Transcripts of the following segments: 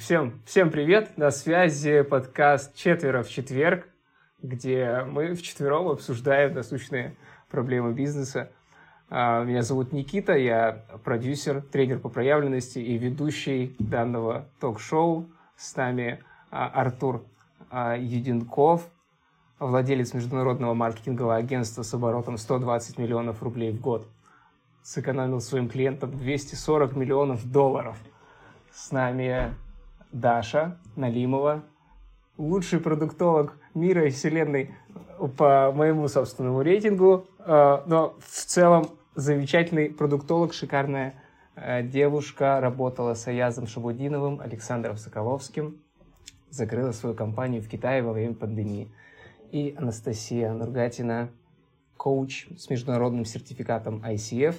Всем привет! На связи подкаст «Четверо в четверг», где мы вчетвером обсуждаем насущные проблемы бизнеса. Меня зовут Никита, я продюсер, тренер по проявленности и ведущий данного ток-шоу. С нами Артур Юдинков, владелец международного маркетингового агентства с оборотом 120 миллионов рублей в год. Сэкономил своим клиентам $240 миллионов. С нами Даша Налимова, лучший продуктолог мира и вселенной по моему собственному рейтингу, но в целом замечательный продуктолог, шикарная девушка, работала с Аязом Шабудиновым, Александром Соколовским, закрыла свою компанию в Китае во время пандемии. И Анастасия Нургатина, коуч с международным сертификатом ICF,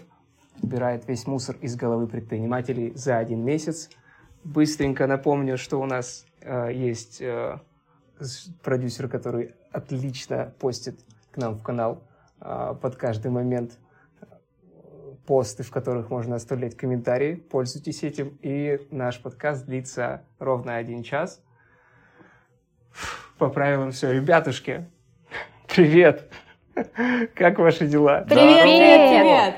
убирает весь мусор из головы предпринимателей за один месяц. Быстренько напомню, что у нас есть продюсер, который отлично постит к нам в канал под каждый момент посты, в которых можно оставлять комментарии. Пользуйтесь этим. И наш подкаст длится ровно 1 час. По правилам все. Ребятушки, привет! Как ваши дела? Привет!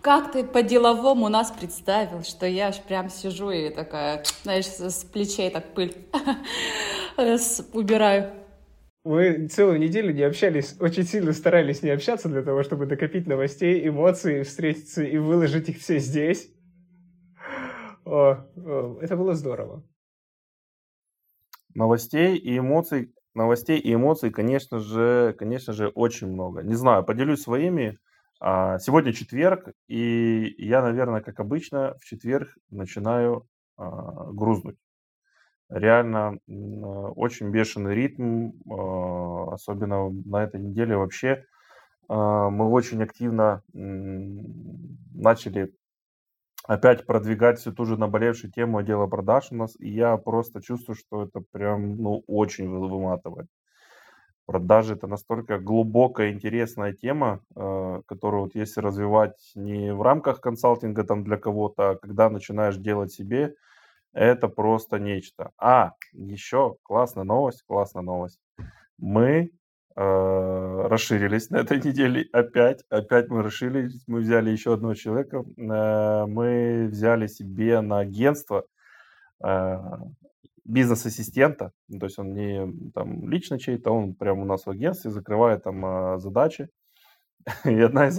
Как ты по-деловому нас представил, что я аж прям сижу и такая, знаешь, с плечей так пыль убираю. Мы целую неделю не общались, очень сильно старались не общаться для того, чтобы накопить новостей, эмоций, встретиться и выложить их все здесь. Это было здорово. Новостей и эмоций, конечно же, очень много. Не знаю, поделюсь своими. Сегодня четверг, и я, наверное, как обычно, в четверг начинаю грузнуть. Реально очень бешеный ритм, особенно на этой неделе вообще. Мы очень активно начали опять продвигать всю ту же наболевшую тему отдела продаж у нас, и я просто чувствую, что это прям очень выматывает. Продажи – это настолько глубокая, интересная тема, которую вот если развивать не в рамках консалтинга там для кого-то, а когда начинаешь делать себе, это просто нечто. Еще классная новость. Мы расширились на этой неделе опять мы расширились, мы взяли еще одного человека, мы взяли себе на агентство бизнес-ассистента, то есть он не там лично чей-то, он прямо у нас в агентстве закрывает там задачи. И одна из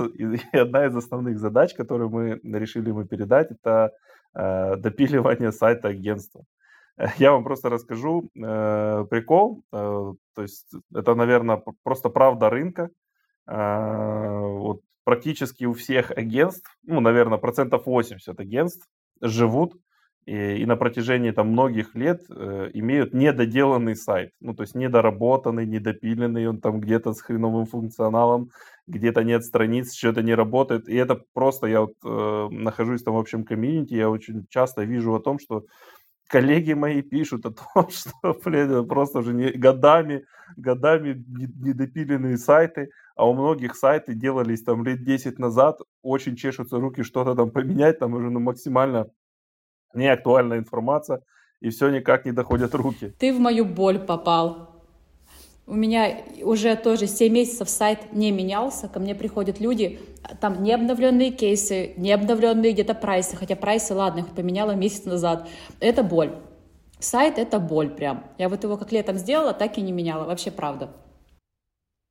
основных задач, которую мы решили ему передать, это допиливание сайта агентства. Я вам просто расскажу прикол, то есть это, наверное, просто правда рынка. Вот практически у всех агентств, наверное, 80% агентств живут и на протяжении там многих лет имеют недоделанный сайт, то есть недоработанный, недопиленный, он там где-то с хреновым функционалом, где-то нет страниц, что-то не работает, и это просто, я нахожусь там в общем комьюнити, я очень часто вижу о том, что коллеги мои пишут о том, что, просто уже годами недопиленные сайты, а у многих сайты делались там лет 10 назад, очень чешутся руки что-то там поменять, там уже максимально неактуальная информация, и все никак не доходят руки. Ты в мою боль попал. У меня уже тоже 7 месяцев сайт не менялся, ко мне приходят люди, там не обновленные кейсы, не обновленные где-то прайсы, хотя прайсы, ладно, их поменяла месяц назад. Это боль. Сайт — это боль прям. Я вот его как летом сделала, так и не меняла, вообще правда.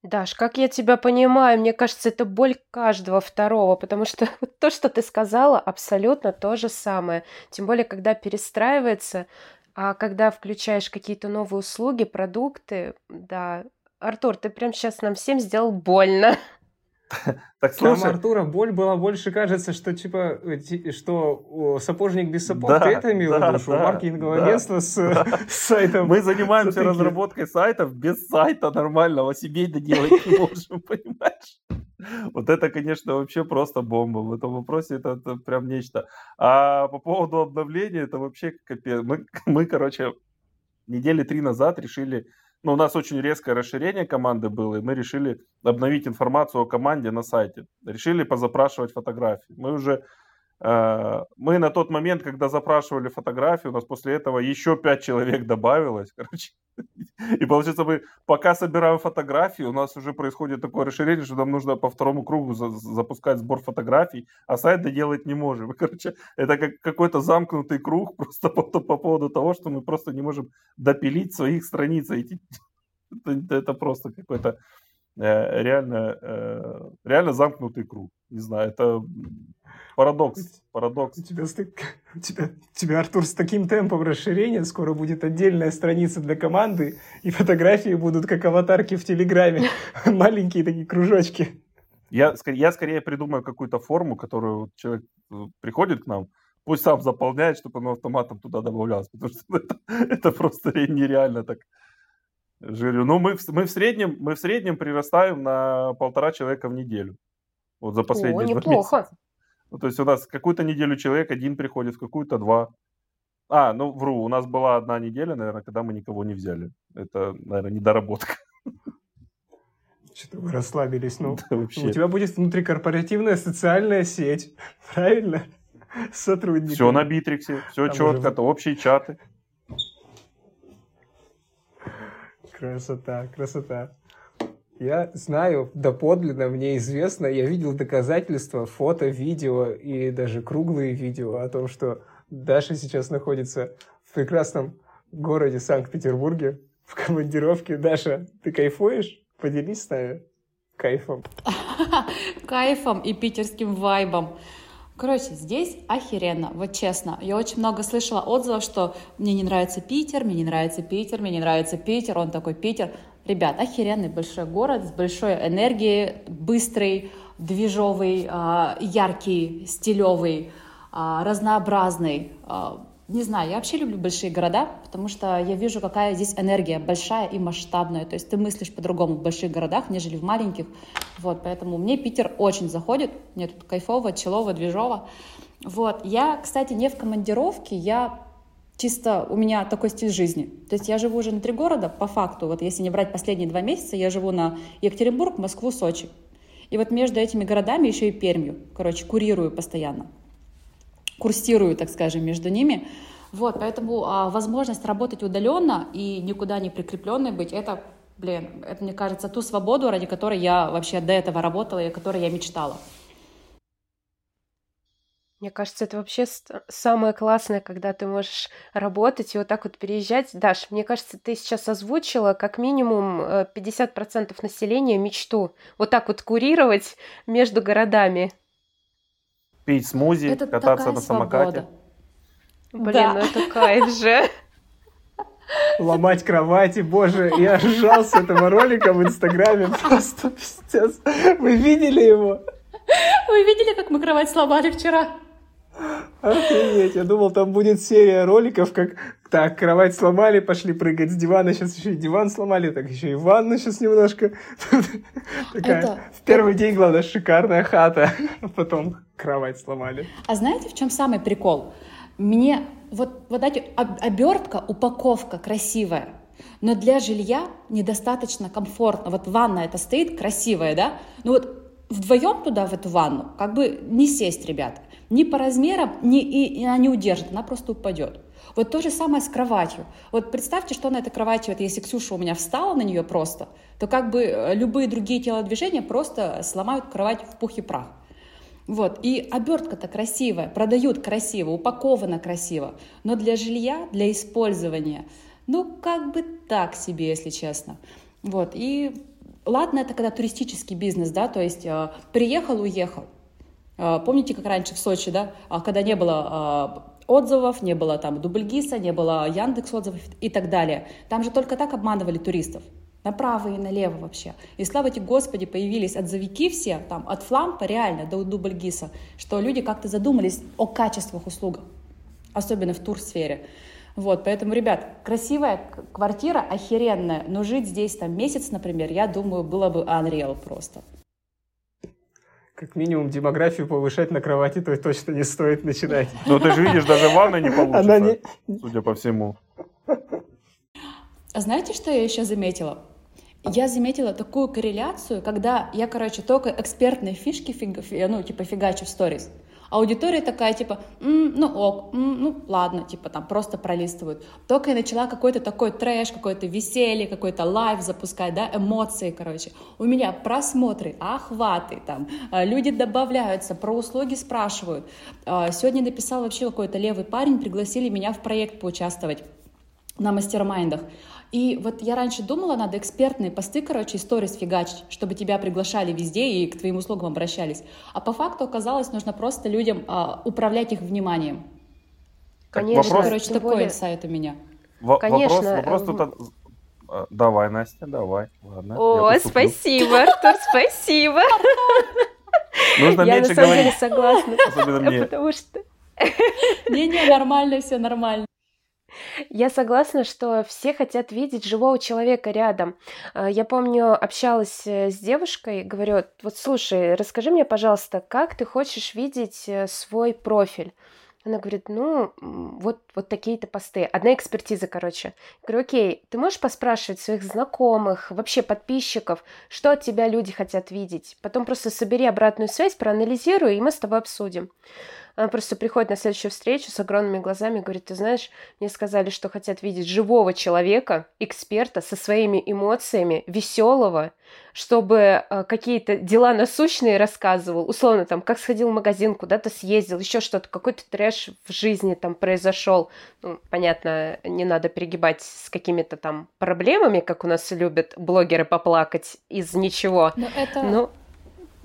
Даш, как я тебя понимаю, мне кажется, это боль каждого второго, потому что то, что ты сказала, абсолютно то же самое. Тем более, когда перестраивается, а когда включаешь какие-то новые услуги, продукты, да. Артур, ты прямо сейчас нам всем сделал больно. Так, слушай. Там Артура боль была больше, кажется, что типа что сапожник без сапог, да, ты это имел в виду, маркетинговое агентство с сайтом. Мы занимаемся разработкой сайтов без сайта нормального, себе доделать не можем, понимаешь? Вот это, конечно, вообще просто бомба. В этом вопросе это прям нечто. А по поводу обновления, это вообще капец. Мы короче, недели 3 назад решили... у нас очень резкое расширение команды было, и мы решили обновить информацию о команде на сайте. Решили позапрашивать фотографии. Мы уже Мы на тот момент, когда запрашивали фотографии, у нас после этого еще 5 человек добавилось, короче. И получается, мы пока собираем фотографии, у нас уже происходит такое расширение, что нам нужно по второму кругу запускать сбор фотографий, а сайт доделать не можем. И, короче, это как какой-то замкнутый круг просто по поводу того, что мы просто не можем допилить своих страниц. Это просто какой-то реально замкнутый круг. Не знаю, это... Парадокс. У тебя, Артур, с таким темпом расширения скоро будет отдельная страница для команды, и фотографии будут как аватарки в Телеграме. Маленькие такие кружочки. Я скорее придумаю какую-то форму, которую человек приходит к нам, пусть сам заполняет, чтобы оно автоматом туда добавлялось, потому что это просто нереально так. Ну, мы в среднем прирастаем на 1,5 человека в неделю. Вот за последние 2 месяца. Неплохо. То есть у нас какую-то неделю человек 1 приходит, в какую-то 2. У нас была 1 неделя, наверное, когда мы никого не взяли. Это, наверное, недоработка. Что-то вы расслабились. У тебя будет внутрикорпоративная социальная сеть, правильно? С сотрудниками. Все на Битриксе, все там четко, это общие чаты. Красота. Я знаю, доподлинно мне известно, я видел доказательства, фото, видео и даже круглые видео о том, что Даша сейчас находится в прекрасном городе Санкт-Петербурге в командировке. Даша, ты кайфуешь? Поделись с нами кайфом. Кайфом и питерским вайбом. Короче, здесь охеренно, вот честно. Я очень много слышала отзывов, что мне не нравится Питер, он такой Питер. Ребят, охеренный большой город с большой энергией, быстрый, движовый, яркий, стилевый, разнообразный. Не знаю, я вообще люблю большие города, потому что я вижу, какая здесь энергия большая и масштабная. То есть ты мыслишь по-другому в больших городах, нежели в маленьких. Вот, поэтому мне Питер очень заходит. Мне тут кайфово, челово, движово. Вот, я, кстати, не в командировке, чисто у меня такой стиль жизни. То есть я живу уже на 3 города, по факту. Вот если не брать последние 2 месяца, я живу на Екатеринбург, Москву, Сочи. И вот между этими городами еще и Пермью. Короче, курирую постоянно. Курсирую, так скажем, между ними. Вот, поэтому возможность работать удаленно и никуда не прикрепленной быть, это, мне кажется, ту свободу, ради которой я вообще до этого работала и о которой я мечтала. Мне кажется, это вообще самое классное, когда ты можешь работать и вот так вот переезжать. Даш, мне кажется, ты сейчас озвучила как минимум 50% населения мечту. Вот так вот курировать между городами. Пить смузи, это кататься на самокате. Блин, это кайф же. Ломать кровати, боже, я ржал с этого ролика в Инстаграме, просто пиздец. Вы видели его? Вы видели, как мы кровать сломали вчера? Охренеть, я думал, там будет серия роликов, как так, кровать сломали, пошли прыгать с дивана, сейчас еще и диван сломали, так еще и ванну сейчас немножко. В первый день, главное, шикарная хата, а потом кровать сломали. А знаете, в чем самый прикол? Мне вот эти обертка, упаковка красивая, но для жилья недостаточно комфортно. Вот ванна эта стоит красивая, да? Ну вот вдвоем туда, в эту ванну, как бы не сесть, ребята. Ни по размерам, и она не удержит, она просто упадет. Вот то же самое с кроватью. Вот представьте, что на этой кровати, вот если Ксюша у меня встала на нее просто, то как бы любые другие телодвижения просто сломают кровать в пух и прах. Вот. И обертка-то красивая, продают красиво, упакована красиво, но для жилья, для использования, ну как бы так себе, если честно. Вот. И ладно, это когда туристический бизнес, да, то есть приехал, уехал. Помните, как раньше в Сочи, да, когда не было отзывов, не было там Дубльгиса, не было Яндекс.Отзывов и так далее. Там же только так обманывали туристов, направо и налево вообще. И слава тебе, Господи, появились отзывики все, там от Флампа реально до Дубльгиса, что люди как-то задумались о качествах услуг, особенно в турсфере. Вот, поэтому, ребят, красивая квартира, охеренная, но жить здесь там месяц, например, я думаю, было бы unreal просто. Как минимум демографию повышать на кровати, то точно не стоит начинать. Но ты же видишь, даже ванна не получится, судя по всему. А знаете, что я еще заметила? Я заметила такую корреляцию, когда я, короче, только экспертные фишки фигачу в сторис, аудитория такая, типа, ну ладно, типа, там, просто пролистывают. Только я начала какой-то такой трэш, какое-то веселье, какой-то лайв запускать, да, эмоции, короче. У меня просмотры, охваты, там, люди добавляются, про услуги спрашивают. Сегодня написал вообще какой-то левый парень, пригласили меня в проект поучаствовать на мастер-майндах. И вот я раньше думала, надо экспертные посты, короче, и сторис фигачить, чтобы тебя приглашали везде и к твоим услугам обращались. А по факту оказалось, нужно просто людям управлять их вниманием. Конечно. Вопрос, короче, такой более... инсайт у меня. Конечно. Вопрос тут... Давай, Настя, давай. Ладно, о, спасибо, Артур, спасибо. Нужно меньше говорить. Я на самом деле согласна. Особенно мне. Потому что... Не-не, нормально, все нормально. Я согласна, что все хотят видеть живого человека рядом. Я помню, общалась с девушкой, говорю, вот слушай, расскажи мне, пожалуйста, как ты хочешь видеть свой профиль? Она говорит, ну, вот такие-то посты. Одна экспертиза, короче. Я говорю, окей, ты можешь поспрашивать своих знакомых, вообще подписчиков, что от тебя люди хотят видеть? Потом просто собери обратную связь, проанализируй, и мы с тобой обсудим. Она просто приходит на следующую встречу с огромными глазами и говорит, ты знаешь, мне сказали, что хотят видеть живого человека, эксперта со своими эмоциями, веселого, чтобы какие-то дела насущные рассказывал, условно, там, как сходил в магазин, куда-то съездил, еще что-то, какой-то трэш в жизни там произошел. Ну, понятно, не надо перегибать с какими-то там проблемами, как у нас любят блогеры поплакать из ничего. Но это...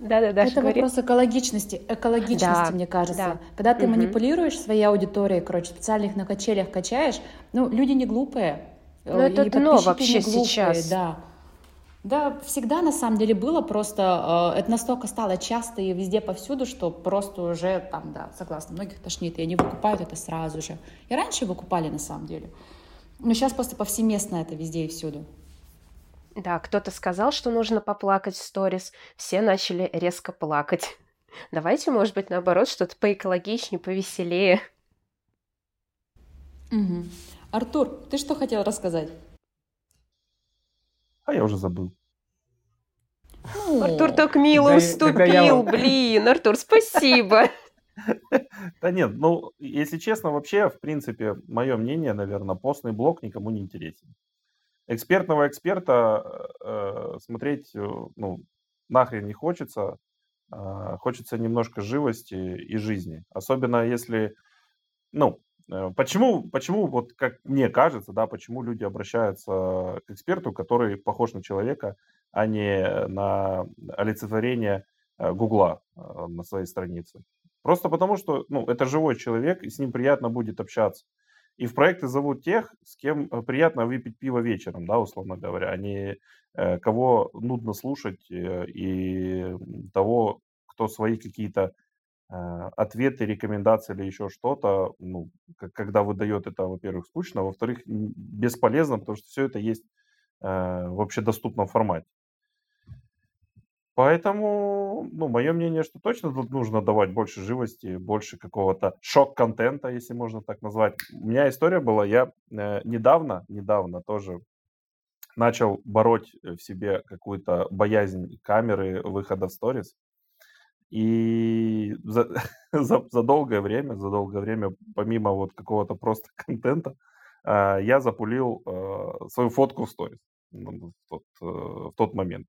Да, это вопрос экологичности, да, мне кажется. Да. Когда ты манипулируешь своей аудиторией, короче, специально их на качелях качаешь, ну, люди не глупые. Ну, это дно вообще глупые, сейчас. Да, всегда на самом деле было, просто это настолько стало часто и везде повсюду, что просто уже там, да, согласна, многих тошнит, и они выкупают это сразу же. И раньше выкупали на самом деле, но сейчас просто повсеместно это везде и всюду. Да, кто-то сказал, что нужно поплакать в сторис, все начали резко плакать. Давайте, может быть, наоборот, что-то поэкологичнее, повеселее. Угу. Артур, ты что хотел рассказать? А я уже забыл. Артур так мило уступил, блин, Артур, спасибо. Да нет, ну, если честно, вообще, в принципе, мое мнение, наверное, постный блог никому не интересен. Экспертного эксперта смотреть, ну, нахрен не хочется. Хочется немножко живости и жизни. Особенно если... Ну, почему вот как мне кажется, да, почему люди обращаются к эксперту, который похож на человека, а не на олицетворение Гугла на своей странице? Просто потому, что, ну, это живой человек, и с ним приятно будет общаться. И в проекты зовут тех, с кем приятно выпить пиво вечером, да, условно говоря, а не кого нудно слушать и того, кто свои какие-то ответы, рекомендации или еще что-то, ну, когда выдает это, во-первых, скучно, во-вторых, бесполезно, потому что все это есть в общедоступном формате. Поэтому, ну, мое мнение, что точно тут нужно давать больше живости, больше какого-то шок-контента, если можно так назвать. У меня история была, я недавно тоже начал бороть в себе какую-то боязнь камеры, выхода в сторис. И за долгое время, помимо вот какого-то просто контента, я запулил свою фотку в сторис в тот момент.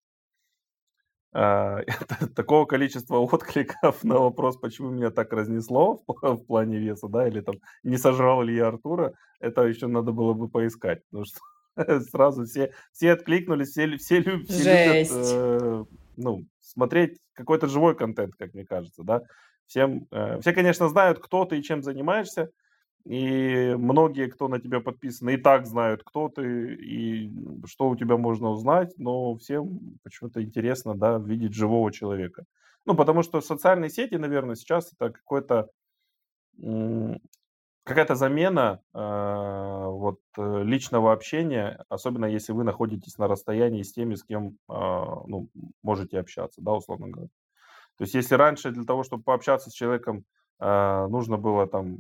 Такого количества откликов на вопрос, почему меня так разнесло в плане веса, да, или там не сожрал ли я Артура, это еще надо было бы поискать, потому что сразу все откликнулись, все любят, ну, смотреть какой-то живой контент, как мне кажется, да. Все, конечно, знают, кто ты и чем занимаешься, и многие, кто на тебя подписаны, и так знают, кто ты и что у тебя можно узнать, но всем почему-то интересно, да, видеть живого человека. Ну, потому что социальные сети, наверное, сейчас это какая-то замена вот, личного общения, особенно если вы находитесь на расстоянии с теми, с кем ну, можете общаться, да, условно говоря. То есть если раньше для того, чтобы пообщаться с человеком, нужно было там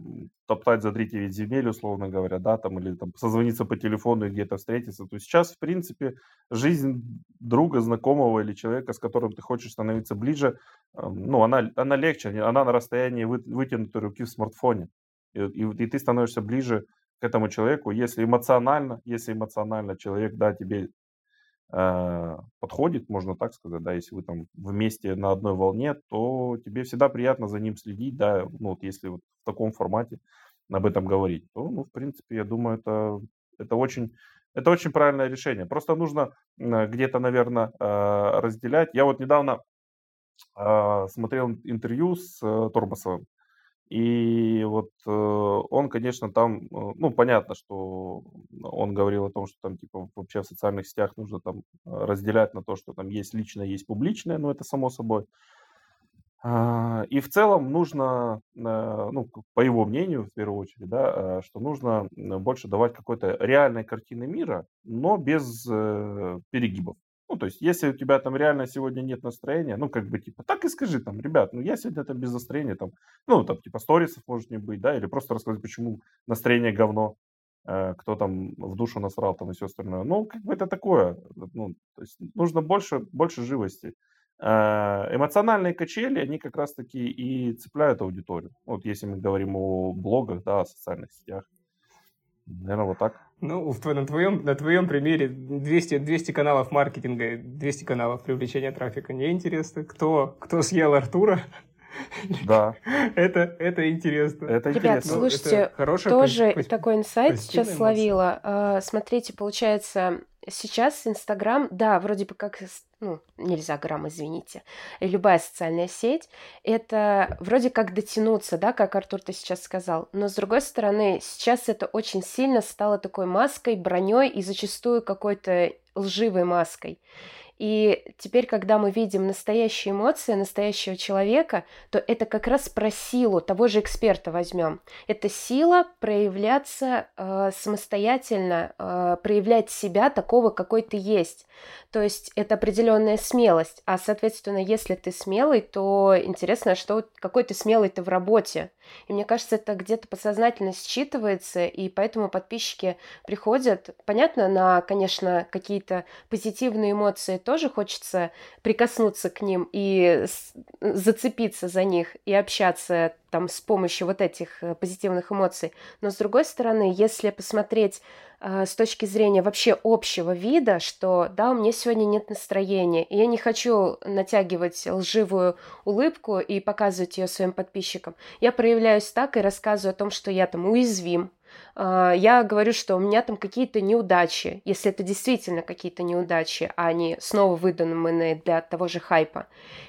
топтать за 3-9 земель, условно говоря, да, там, или там созвониться по телефону и где-то встретиться, то сейчас, в принципе, жизнь друга, знакомого или человека, с которым ты хочешь становиться ближе, ну, она легче, она на расстоянии вытянутой руки в смартфоне, и ты становишься ближе к этому человеку, если эмоционально человек, да, тебе подходит, можно так сказать, да, если вы там вместе на одной волне, то тебе всегда приятно за ним следить, да, ну, вот если вот в таком формате об этом говорить, то, ну, в принципе, я думаю, это очень правильное решение. Просто нужно где-то, наверное, разделять. Я вот недавно смотрел интервью с Тормосовым, и вот он, конечно, там, ну, понятно, что он говорил о том, что там, типа, вообще в социальных сетях нужно там разделять на то, что там есть личное, есть публичное, но это само собой. И в целом нужно, ну, по его мнению, в первую очередь, да, что нужно больше давать какой-то реальной картины мира, но без перегибов. Ну, то есть, если у тебя там реально сегодня нет настроения, ну, как бы, типа, так и скажи там, ребят, ну, я сегодня там без настроения, там, ну, там, типа, сторисов может не быть, да, или просто рассказать, почему настроение говно, кто там в душу насрал там и все остальное. Ну, как бы это такое, ну, то есть, нужно больше живости. Эмоциональные качели, они как раз-таки и цепляют аудиторию. Вот если мы говорим о блогах, да, о социальных сетях. Наверное, вот так. Ну, на твоем примере 200 каналов маркетинга, 200 каналов привлечения трафика. Мне интересно, кто съел Артура? Да. Это интересно. Ребят, слушайте, тоже такой инсайт сейчас словила. Смотрите, получается, сейчас Инстаграм, да, вроде бы как, ну, нельзя грамм, извините, любая социальная сеть, это вроде как дотянуться, да, как Артур ты сейчас сказал, но с другой стороны, сейчас это очень сильно стало такой маской, броней и зачастую какой-то лживой маской. И теперь, когда мы видим настоящие эмоции настоящего человека, то это как раз про силу, того же эксперта возьмем. Это сила проявляться самостоятельно, проявлять себя такого, какой ты есть. То есть это определенная смелость. А, соответственно, если ты смелый, то интересно, что, какой ты смелый ты в работе. И мне кажется, это где-то подсознательно считывается, и поэтому подписчики приходят, понятно, на, конечно, какие-то позитивные эмоции, тоже хочется прикоснуться к ним и зацепиться за них и общаться там с помощью вот этих позитивных эмоций. Но с другой стороны, если посмотреть с точки зрения вообще общего вида, что да, у меня сегодня нет настроения, и я не хочу натягивать лживую улыбку и показывать ее своим подписчикам, я проявляюсь так и рассказываю о том, что я там уязвим. Я говорю, что у меня там какие-то неудачи, если это действительно какие-то неудачи, а не снова выдуманные для того же хайпа.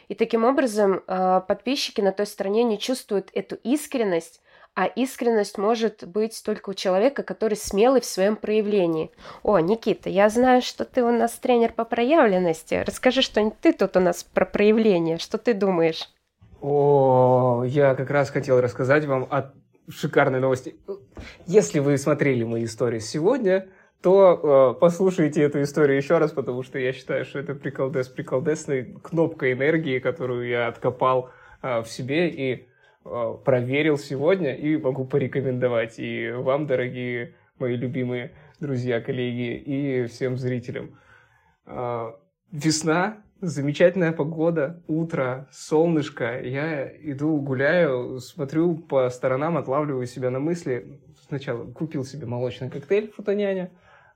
И таким образом подписчики на той стороне не чувствуют эту искренность, а искренность может быть только у человека, который смелый в своем проявлении. О, Никита, я знаю, что ты у нас тренер по проявленности. Расскажи, что ты тут у нас про проявление, что ты думаешь? О, я как раз хотел рассказать вам о шикарной новости. Если вы смотрели мои истории сегодня, то послушайте эту историю еще раз, потому что я считаю, что это приколдесная кнопка энергии, которую я откопал в себе и проверил сегодня, и могу порекомендовать и вам, дорогие мои любимые друзья, коллеги, и всем зрителям. Весна, замечательная погода, утро, солнышко. Я иду, гуляю, смотрю по сторонам, отлавливаю себя на мысли. Сначала купил себе молочный коктейль «Фрутоняня»,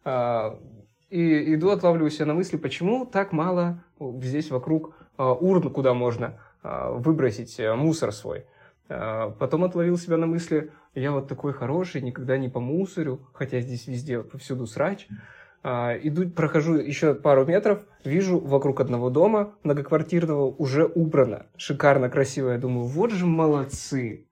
и иду, отлавливаю себя на мысли, почему так мало здесь вокруг урн, куда можно выбросить мусор свой. Потом отловил себя на мысли, я вот такой хороший, никогда не помусорю, хотя здесь везде, повсюду срач. Иду, прохожу еще пару метров, вижу вокруг одного дома многоквартирного уже убрано. Шикарно, красиво. Я думаю, вот же молодцы.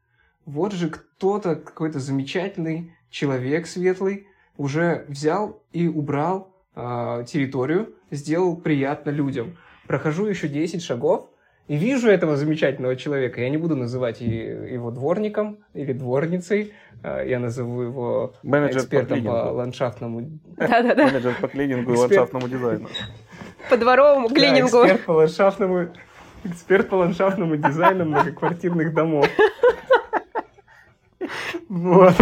Вот же кто-то, какой-то замечательный человек светлый, уже взял и убрал территорию, сделал приятно людям. Прохожу еще 10 шагов и вижу этого замечательного человека. Я не буду называть его дворником или дворницей. Я назову его менеджер экспертом по ландшафтному... Да-да-да. Менеджер по клинингу и ландшафтному дизайну. По дворовому клинингу. Да, эксперт по ландшафтному дизайну многоквартирных домов. Вот.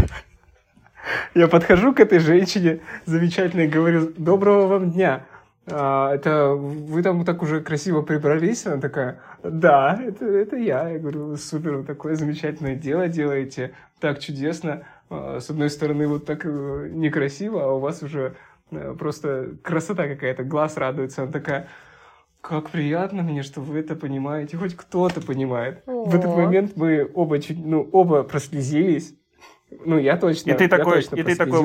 Я подхожу к этой женщине замечательной, говорю: доброго вам дня. Это вы там так уже красиво прибрались? Она такая: да, это я. Я говорю: супер, вы такое замечательное дело делаете, так чудесно. С одной стороны, вот так некрасиво, а у вас уже просто красота какая-то, глаз радуется. Она такая: как приятно мне, что вы это понимаете, хоть кто-то понимает. О-о-о. В этот момент мы оба оба прослезились. Ну, я точно. И ты такой в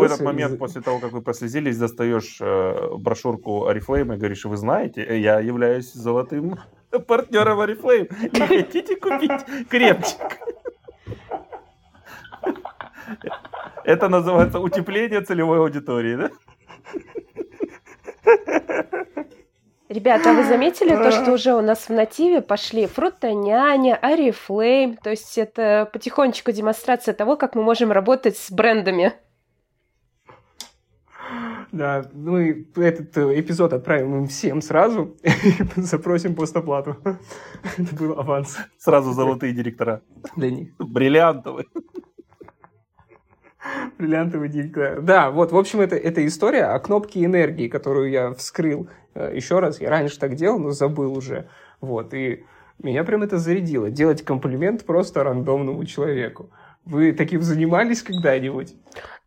этот момент, после того, как вы прослезились, достаешь брошюрку Орифлэйма и говоришь: вы знаете, я являюсь золотым партнером Орифлэйм. Не хотите купить крепчик? Это называется утепление целевой аудитории, да? Ребята, а вы заметили то, что уже у нас в нативе пошли Фрутоняня, Орифлэйм? То есть это потихонечку демонстрация того, как мы можем работать с брендами. Да, ну и этот эпизод отправим им всем сразу и запросим постоплату. Это был аванс. Сразу золотые директора. Для них. Бриллиантовые. Бриллиантовый директор. Да, вот, в общем, это история о кнопке энергии, которую я вскрыл еще раз. Я раньше так делал, но забыл уже. Вот, и меня прям это зарядило. Делать комплимент просто рандомному человеку. Вы таким занимались когда-нибудь?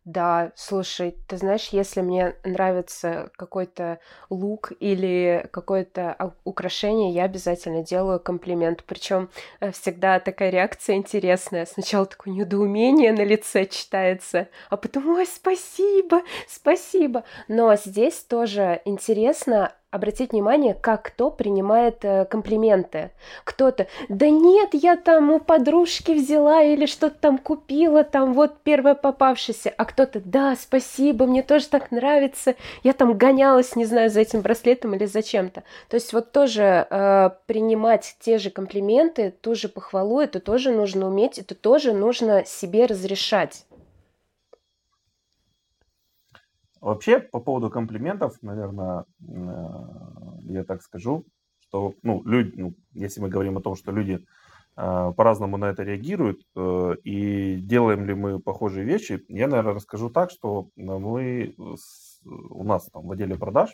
Да, слушай, ты знаешь, если мне нравится какой-то лук или какое-то украшение, я обязательно делаю комплимент. Причем всегда такая реакция интересная. Сначала такое недоумение на лице читается, а потом: ой, спасибо, спасибо. Но здесь тоже интересно обратить внимание, как кто принимает комплименты. Кто-то: да нет, я там у подружки взяла или что-то там купила, там вот первое попавшееся. А кто-то: да, спасибо, мне тоже так нравится, я там гонялась, не знаю, за этим браслетом или за чем-то. То есть вот тоже принимать те же комплименты, ту же похвалу, это тоже нужно уметь, это тоже нужно себе разрешать. Вообще, по поводу комплиментов, наверное, я так скажу, что если мы говорим о том, что люди по-разному на это реагируют, и делаем ли мы похожие вещи, я, наверное, расскажу так, что у нас там в отделе продаж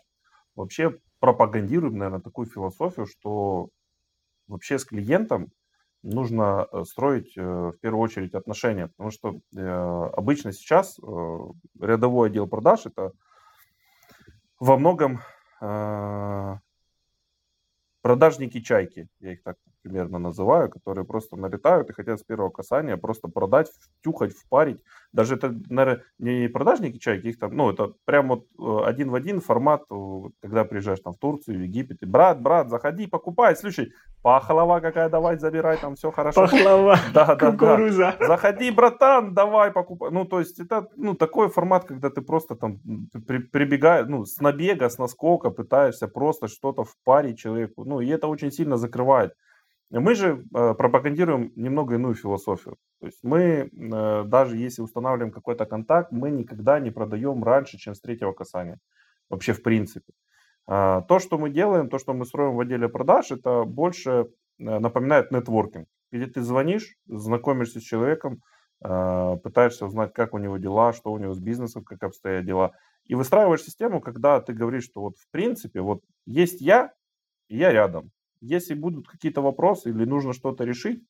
вообще пропагандируем, наверное, такую философию, что вообще с клиентом нужно строить в первую очередь отношения, потому что обычно сейчас рядовой отдел продаж — это во многом продажники-чайки, я их так примерно называю, которые просто налетают и хотят с первого касания просто продать, втюхать, впарить. Даже это, наверное, не продажники-чайки, их там, это прям вот один в один формат, когда приезжаешь там в Турцию, в Египет, и: брат, заходи, покупай, слушай, пахлава какая, давай, забирай, там все хорошо. Пахлава, кукуруза. Заходи, братан, давай, покупай. Ну, то есть это такой формат, когда ты просто там прибегаешь, с набега, с наскока пытаешься просто что-то впарить человеку. И это очень сильно закрывает. Мы же пропагандируем немного иную философию. То есть мы, даже если устанавливаем какой-то контакт, мы никогда не продаем раньше, чем с третьего касания. Вообще, в принципе. То, что мы делаем, то, что мы строим в отделе продаж, это больше напоминает нетворкинг. Где ты звонишь, знакомишься с человеком, пытаешься узнать, как у него дела, что у него с бизнесом, как обстоят дела. И выстраиваешь систему, когда ты говоришь, что вот в принципе, вот есть я, и я рядом. Если будут какие-то вопросы или нужно что-то решить,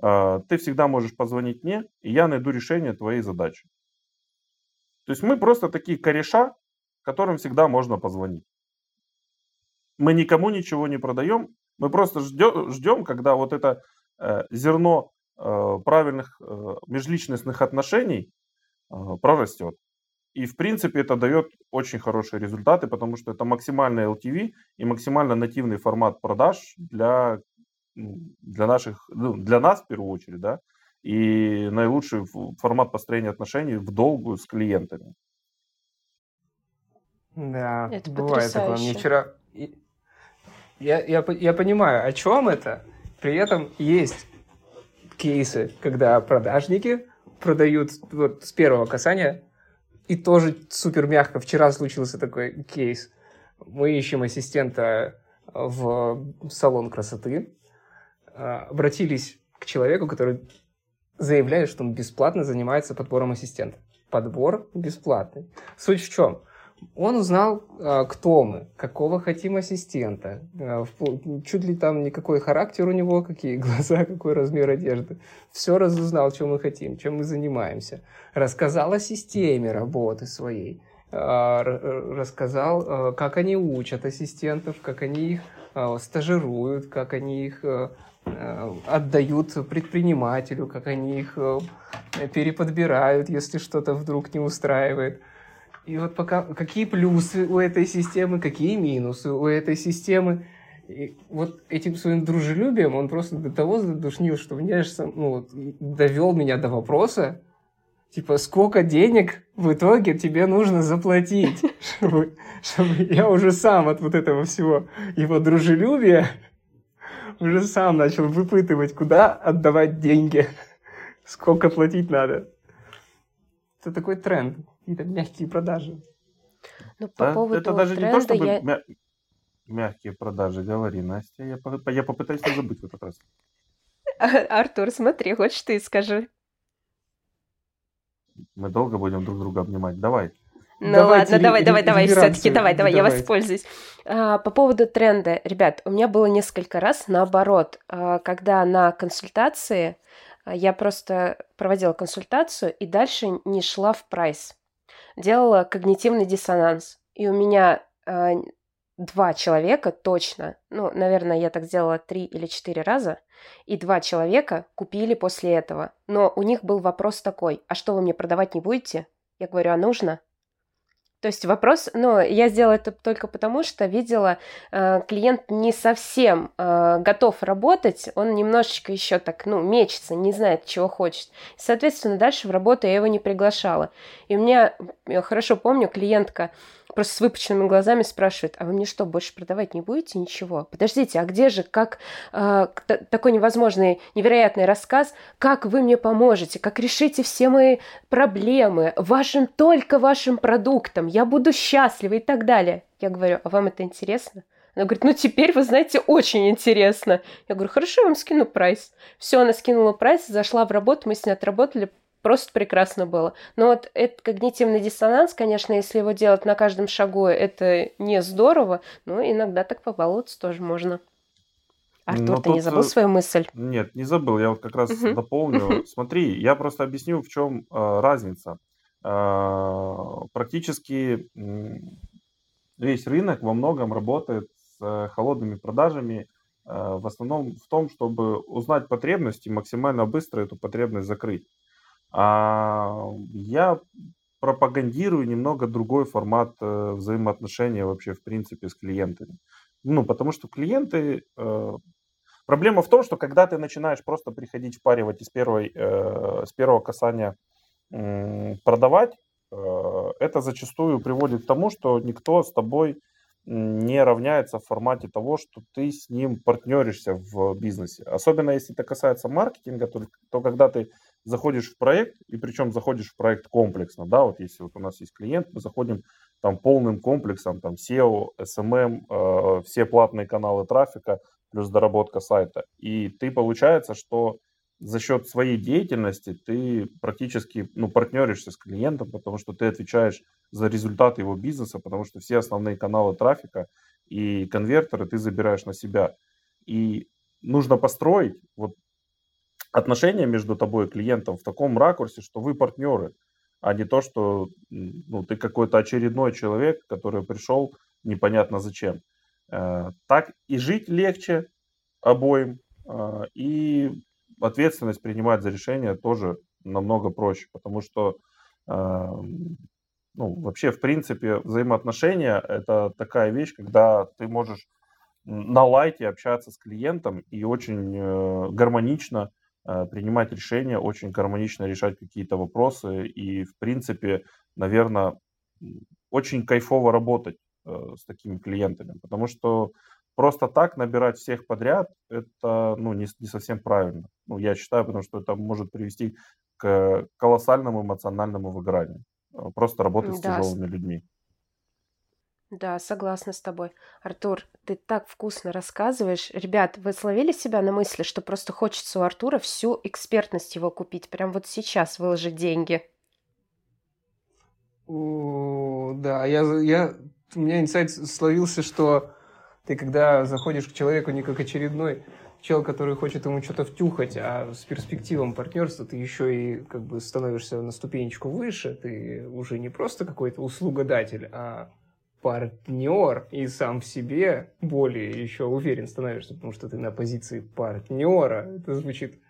ты всегда можешь позвонить мне, и я найду решение твоей задачи. То есть мы просто такие кореша, которым всегда можно позвонить. Мы никому ничего не продаем, мы просто ждем, когда вот это зерно правильных межличностных отношений прорастет. И, в принципе, это дает очень хорошие результаты, потому что это максимальный LTV и максимально нативный формат продаж для нас, в первую очередь, да, и наилучший формат построения отношений в долгую с клиентами. Да, это бывает такое. Мне вчера... Я понимаю, о чем это. При этом есть кейсы, когда продажники продают вот с первого касания. И тоже супер мягко. Вчера случился такой кейс. Мы ищем ассистента в салон красоты. Обратились к человеку, который заявляет, что он бесплатно занимается подбором ассистента. Подбор бесплатный. Суть в чем? Он узнал, кто мы, какого хотим ассистента, чуть ли там никакой характер у него, какие глаза, какой размер одежды. Все разузнал, чем мы хотим, чем мы занимаемся. Рассказал о системе работы своей. Рассказал, как они учат ассистентов, как они их стажируют, как они их отдают предпринимателю, как они их переподбирают, если что-то вдруг не устраивает. И вот пока какие плюсы у этой системы, какие минусы у этой системы. И вот этим своим дружелюбием он просто до того задушнил, что меня аж сам, довел меня до вопроса, типа, сколько денег в итоге тебе нужно заплатить, чтобы я уже сам от вот этого всего его дружелюбия уже сам начал выпытывать, куда отдавать деньги, сколько платить надо. Это такой тренд. Это мягкие продажи. Ну, по поводу это даже тренда, не то, чтобы мягкие продажи, говори, Настя. Я попытаюсь не забыть в этот раз. Артур, смотри, хочешь ты скажи. Мы долго будем друг друга обнимать. Давай. Ну давайте, ладно, давай, все-таки, давай, я воспользуюсь. По поводу тренда, ребят, у меня было несколько раз наоборот, когда на консультации я просто проводила консультацию и дальше не шла в прайс. Делала когнитивный диссонанс. И у меня 2 человека точно, наверное, я так сделала 3 или 4 раза, и 2 человека купили после этого. Но у них был вопрос такой: а что, вы мне продавать не будете? Я говорю, а нужно? То есть вопрос, я сделала это только потому, что видела, клиент не совсем готов работать, он немножечко еще так, мечется, не знает, чего хочет. Соответственно, дальше в работу я его не приглашала. И у меня, я хорошо помню, клиентка просто с выпученными глазами спрашивает, а вы мне что, больше продавать не будете? Ничего. Подождите, а где же, как такой невозможный, невероятный рассказ, как вы мне поможете, как решите все мои проблемы, только вашим продуктом, я буду счастлива и так далее. Я говорю, а вам это интересно? Она говорит, теперь, вы знаете, очень интересно. Я говорю, хорошо, я вам скину прайс. Все, она скинула прайс, зашла в работу, мы с ней отработали, просто прекрасно было. Но вот этот когнитивный диссонанс, конечно, если его делать на каждом шагу, это не здорово, но иногда так побаловаться тоже можно. Артур, ты не забыл свою мысль? Нет, не забыл, я вот как раз дополню. Смотри, я просто объясню, в чем разница. Практически весь рынок во многом работает с холодными продажами, в основном в том, чтобы узнать потребность и максимально быстро эту потребность закрыть. Я пропагандирую немного другой формат взаимоотношения вообще в принципе с клиентами. Потому что клиенты... Проблема в том, что когда ты начинаешь просто приходить впаривать и с первого касания продавать, это зачастую приводит к тому, что никто с тобой не равняется в формате того, что ты с ним партнеришься в бизнесе. Особенно если это касается маркетинга, то когда ты заходишь в проект, и причем заходишь в проект комплексно, если у нас есть клиент, мы заходим там полным комплексом, там SEO, SMM, все платные каналы трафика, плюс доработка сайта. И ты, получается, что за счет своей деятельности ты практически партнеришься с клиентом, потому что ты отвечаешь за результаты его бизнеса, потому что все основные каналы трафика и конвертеры ты забираешь на себя. И нужно построить отношения между тобой и клиентом в таком ракурсе, что вы партнеры, а не то, что ты какой-то очередной человек, который пришел непонятно зачем. Так и жить легче обоим, и ответственность принимать за решение тоже намного проще, потому что вообще в принципе взаимоотношения – это такая вещь, когда ты можешь на лайте общаться с клиентом и очень гармонично принимать решения, очень гармонично решать какие-то вопросы и, в принципе, наверное, очень кайфово работать с такими клиентами, потому что просто так набирать всех подряд – это не совсем правильно, я считаю, потому что это может привести к колоссальному эмоциональному выгоранию, просто работать с тяжелыми людьми. Да, согласна с тобой. Артур, ты так вкусно рассказываешь. Ребят, вы словили себя на мысли, что просто хочется у Артура всю экспертность его купить? Прям вот сейчас выложить деньги. Да, у меня инсайт словился, что ты, когда заходишь к человеку не как очередной чел, который хочет ему что-то втюхать, а с перспективом партнерства ты еще и как бы становишься на ступенечку выше, ты уже не просто какой-то услугодатель, а партнер, и сам в себе более еще уверен становишься, потому что ты на позиции партнера. Это звучит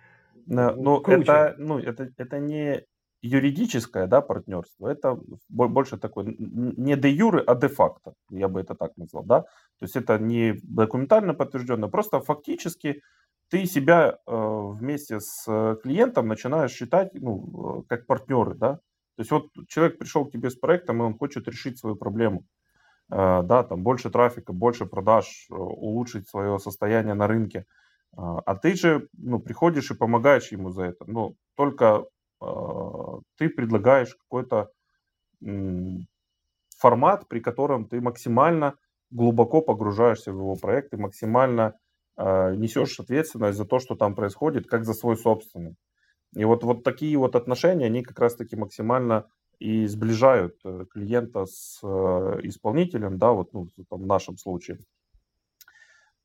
круче. Это не юридическое, да, партнерство, это больше такое не де юре, а де факто, я бы это так назвал, да, то есть это не документально подтвержденно, просто фактически ты себя вместе с клиентом начинаешь считать, как партнеры, да, то есть вот человек пришел к тебе с проектом, и он хочет решить свою проблему, да, там больше трафика, больше продаж, улучшить свое состояние на рынке, а ты же, приходишь и помогаешь ему за это, только ты предлагаешь какой-то формат, при котором ты максимально глубоко погружаешься в его проект и максимально несешь ответственность за то, что там происходит, как за свой собственный. И вот такие вот отношения, они как раз-таки максимально и сближают клиента с исполнителем, да, вот в нашем случае.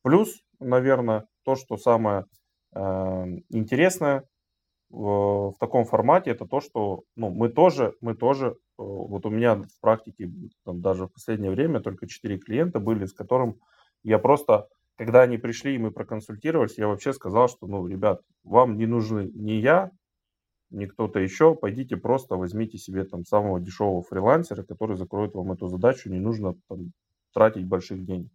Плюс, наверное, то, что самое интересное в таком формате, это то, что мы тоже, вот у меня в практике, там, даже в последнее время только 4 клиента были, с которым я просто, когда они пришли и мы проконсультировались, я вообще сказал, что, ребят, вам не нужны ни я, ни кто-то еще, пойдите просто возьмите себе там самого дешевого фрилансера, который закроет вам эту задачу, не нужно там тратить больших денег.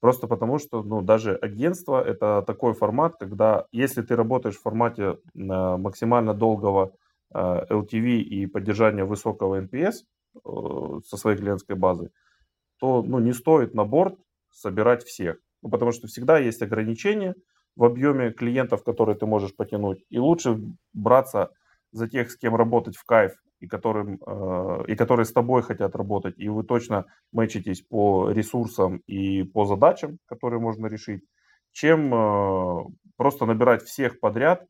Просто потому, что даже агентство – это такой формат, когда если ты работаешь в формате максимально долгого LTV и поддержания высокого NPS со своей клиентской базой, то не стоит на борт собирать всех. Потому что всегда есть ограничения в объеме клиентов, которые ты можешь потянуть. И лучше браться за тех, с кем работать в кайф, и которые с тобой хотят работать, и вы точно мэчитесь по ресурсам и по задачам, которые можно решить, чем просто набирать всех подряд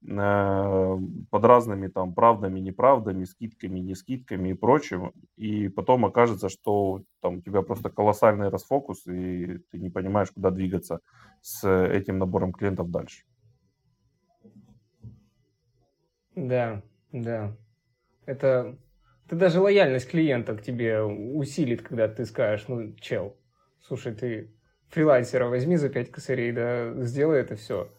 под разными там правдами, неправдами, скидками, не скидками и прочим, и потом окажется, что там у тебя просто колоссальный расфокус, и ты не понимаешь, куда двигаться с этим набором клиентов дальше. Да. Это даже лояльность клиента к тебе усилит, когда ты скажешь, чел, слушай, ты фрилансера возьми за 5 косарей, да, сделай это все.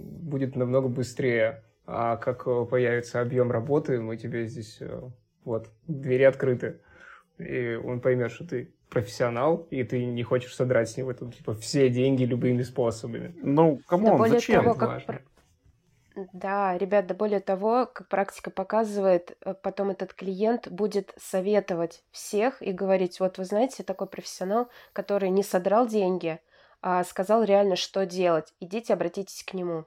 Будет намного быстрее. А как появится объем работы, мы тебе здесь, двери открыты. И он поймет, что ты профессионал, и ты не хочешь содрать с него все деньги любыми способами. Камон, зачем? Это важно. Да, ребята, более того, как практика показывает, потом этот клиент будет советовать всех и говорить, вы знаете, такой профессионал, который не содрал деньги, а сказал реально, что делать. Идите, обратитесь к нему.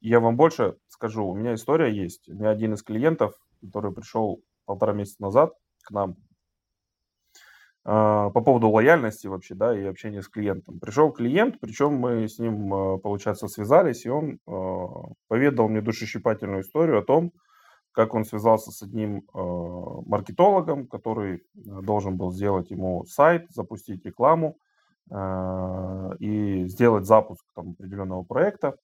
Я вам больше скажу, у меня история есть. У меня один из клиентов, который пришел 1,5 месяца назад к нам, по поводу лояльности вообще, да, и общения с клиентом. Пришел клиент, причем мы с ним, получается, связались, и он поведал мне душещипательную историю о том, как он связался с одним маркетологом, который должен был сделать ему сайт, запустить рекламу и сделать запуск там определенного проекта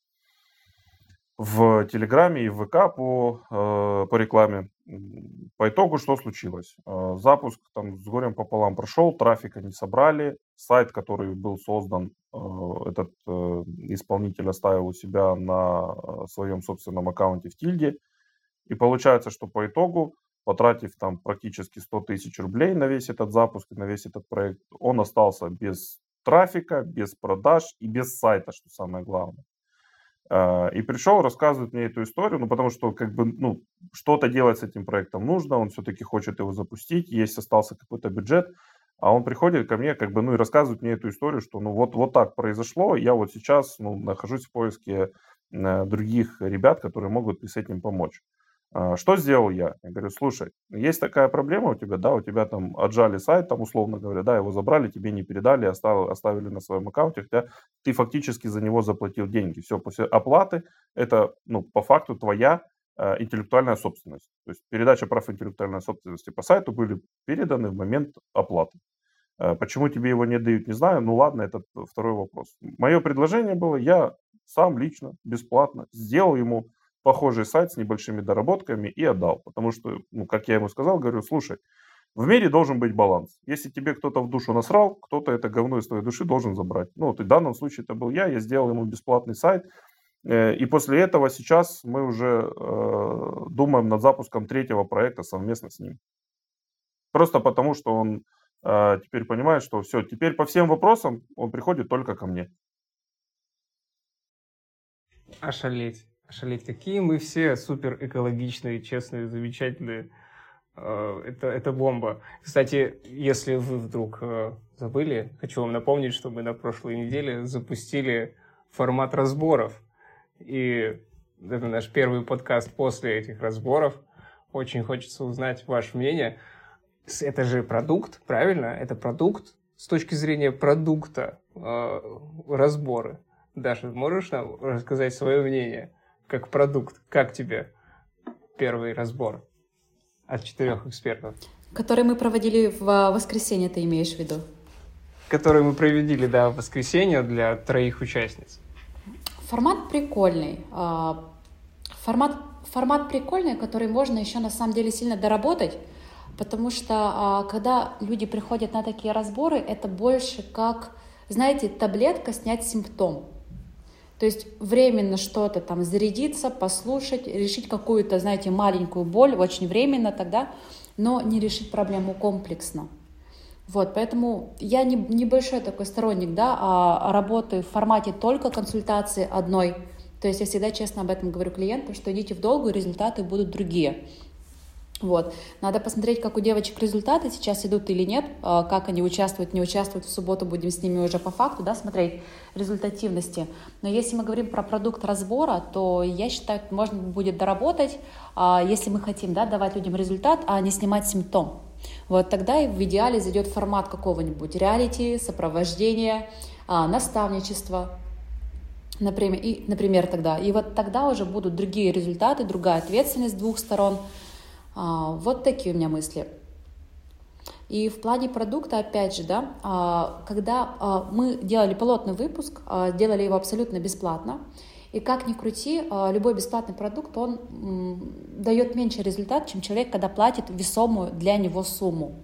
в Телеграме и в ВК по рекламе. По итогу что случилось? Запуск там с горем пополам прошел, трафика не собрали, сайт, который был создан, этот исполнитель оставил у себя на своем собственном аккаунте в Тильде, и получается, что по итогу, потратив там практически 100 тысяч рублей на весь этот запуск и на весь этот проект, он остался без трафика, без продаж и без сайта, что самое главное. И пришел, рассказывает мне эту историю, потому что что-то делать с этим проектом нужно, он все-таки хочет его запустить, есть остался какой-то бюджет, а он приходит ко мне, и рассказывает мне эту историю, что вот так произошло, я вот сейчас нахожусь в поиске других ребят, которые могут с этим помочь. Что сделал я? Я говорю, слушай, есть такая проблема у тебя, да, у тебя там отжали сайт, там, условно говоря, да, его забрали, тебе не передали, оставили на своем аккаунте, хотя ты фактически за него заплатил деньги. Все, после оплаты это, ну, по факту твоя интеллектуальная собственность. То есть передача прав интеллектуальной собственности по сайту были переданы в момент оплаты. Почему тебе его не дают, не знаю, ну ладно, это второй вопрос. Мое предложение было, я сам лично, бесплатно сделал ему похожий сайт с небольшими доработками и отдал. Потому что, ну, как я ему сказал, говорю, слушай, в мире должен быть баланс. Если тебе кто-то в душу насрал, кто-то это говно из твоей души должен забрать. Ну, вот и в данном случае это был я сделал ему бесплатный сайт. И после этого сейчас мы уже думаем над запуском третьего проекта совместно с ним. Просто потому, что он теперь понимает, что все, теперь по всем вопросам он приходит только ко мне. Ошалеть. Шалеть, какие мы все супер экологичные, честные, замечательные. Это бомба. Кстати, если вы вдруг забыли, хочу вам напомнить, что мы на прошлой неделе запустили формат разборов. И это наш первый подкаст после этих разборов. Очень хочется узнать ваше мнение. Это же продукт, правильно? Это продукт. С точки зрения продукта разборы. Даша, можешь нам рассказать свое мнение? Как продукт, как тебе первый разбор от 4 экспертов? Который мы проводили в воскресенье, ты имеешь в виду? Который мы проводили, да, в воскресенье для 3 участниц. Формат прикольный. Формат прикольный, который можно еще на самом деле сильно доработать, потому что когда люди приходят на такие разборы, это больше как, знаете, таблетка снять симптом. То есть временно что-то там зарядиться, послушать, решить какую-то, знаете, маленькую боль, очень временно тогда, но не решить проблему комплексно. Вот, поэтому я небольшой такой сторонник, да, работы в формате только консультации одной. То есть я всегда честно об этом говорю клиентам, что идите в долгую, результаты будут другие. Вот. Надо посмотреть, как у девочек результаты сейчас идут или нет, как они участвуют, не участвуют. В субботу будем с ними уже по факту, да, смотреть результативности. Но если мы говорим про продукт разбора, то я считаю, можно будет доработать, если мы хотим, да, давать людям результат, а не снимать симптом. Вот тогда и в идеале зайдет формат какого-нибудь реалити, сопровождения, наставничества. Например, тогда. И вот тогда уже будут другие результаты, другая ответственность с двух сторон. Вот такие у меня мысли. И в плане продукта, опять же, да, когда мы делали пилотный выпуск, делали его абсолютно бесплатно, и как ни крути, любой бесплатный продукт, он дает меньше результат, чем человек, когда платит весомую для него сумму.